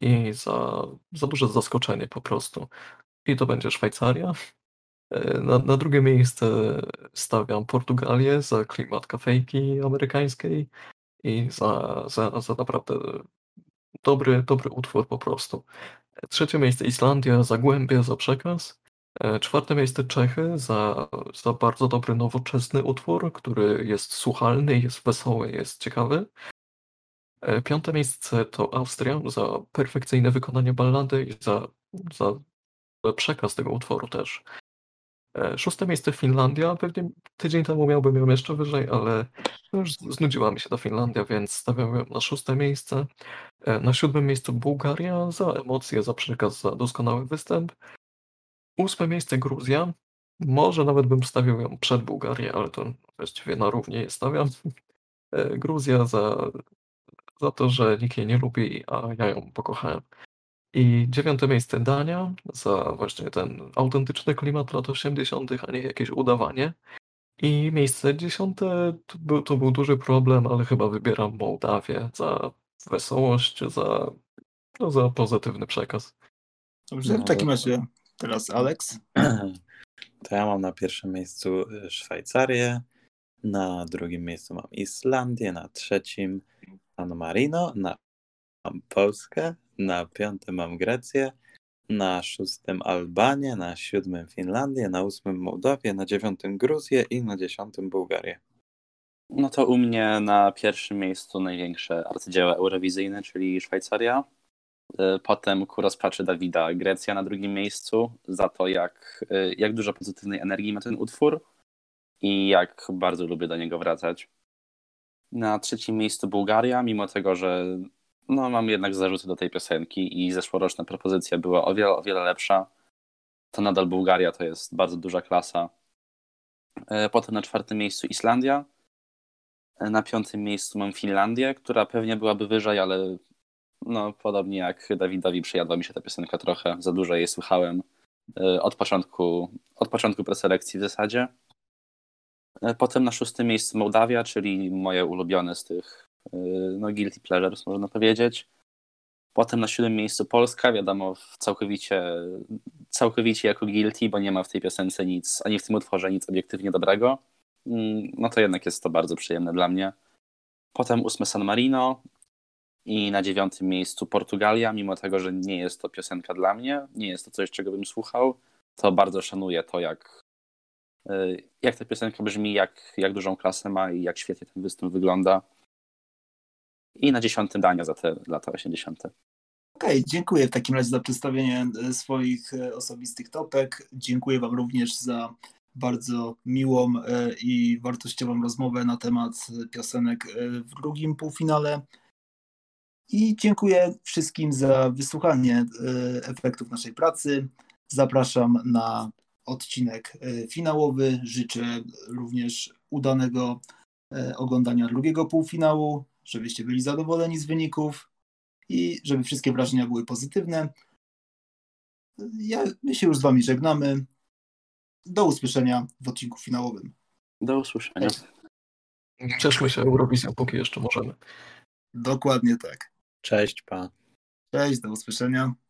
i za duże zaskoczenie po prostu. I to będzie Szwajcaria. Na drugie miejsce stawiam Portugalię za klimat kafejki amerykańskiej i za naprawdę dobry utwór po prostu. Trzecie miejsce Islandia za głębię, za przekaz. Czwarte miejsce Czechy za bardzo dobry, nowoczesny utwór, który jest słuchalny, jest wesoły, jest ciekawy. Piąte miejsce to Austria za perfekcyjne wykonanie ballady i za przekaz tego utworu też. Szóste miejsce Finlandia. Pewnie tydzień temu miałbym ją jeszcze wyżej, ale już znudziła mi się ta Finlandia, więc stawiam ją na szóste miejsce. Na siódmym miejscu Bułgaria za emocje, za przekaz, za doskonały występ. Ósme miejsce Gruzja. Może nawet bym stawił ją przed Bułgarię, ale to właściwie na równie je stawiam. Gruzja za to, że nikt jej nie lubi, a ja ją pokochałem. I dziewiąte miejsce Dania za właśnie ten autentyczny klimat lat 80., a nie jakieś udawanie. I miejsce dziesiąte to był duży problem, ale chyba wybieram Mołdawię za wesołość, za pozytywny przekaz. Dobrze, w takim razie. Teraz Aleks. To ja mam na pierwszym miejscu Szwajcarię, na drugim miejscu mam Islandię, na trzecim San Marino, na mam Polskę, na piątym mam Grecję, na szóstym Albanię, na siódmym Finlandię, na ósmym Mołdawię, na dziewiątym Gruzję i na dziesiątym Bułgarię. No to u mnie na pierwszym miejscu największe arcydzieła eurowizyjne, czyli Szwajcaria. Potem ku rozpaczy Dawida Grecja na drugim miejscu za to, jak dużo pozytywnej energii ma ten utwór i jak bardzo lubię do niego wracać. Na trzecim miejscu Bułgaria, mimo tego, że no, mam jednak zarzuty do tej piosenki i zeszłoroczna propozycja była o wiele lepsza, to nadal Bułgaria to jest bardzo duża klasa. Potem na czwartym miejscu Islandia. Na piątym miejscu mam Finlandię, która pewnie byłaby wyżej, ale no, podobnie jak Dawidowi przejadła mi się ta piosenka trochę, za dużo jej słuchałem od początku preselekcji w zasadzie. Potem na szóstym miejscu Mołdawia, czyli moje ulubione z tych no, guilty pleasures, można powiedzieć. Potem na siódmym miejscu Polska, wiadomo, całkowicie jako guilty, bo nie ma w tej piosence nic, ani w tym utworze nic obiektywnie dobrego. No to jednak jest to bardzo przyjemne dla mnie. Potem ósme San Marino i na dziewiątym miejscu Portugalia, mimo tego, że nie jest to piosenka dla mnie, nie jest to coś, czego bym słuchał, to bardzo szanuję to, jak ta piosenka brzmi, jak dużą klasę ma i jak świetnie ten występ wygląda. I na dziesiątym Dania za te lata 80. Okej, dziękuję w takim razie za przedstawienie swoich osobistych topek. Dziękuję wam również za bardzo miłą i wartościową rozmowę na temat piosenek w drugim półfinale. I dziękuję wszystkim za wysłuchanie efektów naszej pracy. Zapraszam na odcinek finałowy. Życzę również udanego oglądania drugiego półfinału, żebyście byli zadowoleni z wyników i żeby wszystkie wrażenia były pozytywne. My się już z wami żegnamy. Do usłyszenia w odcinku finałowym. Do usłyszenia. Cieszmy się Eurowizją, póki jeszcze możemy. Dokładnie tak. Cześć, pa. Cześć, do usłyszenia.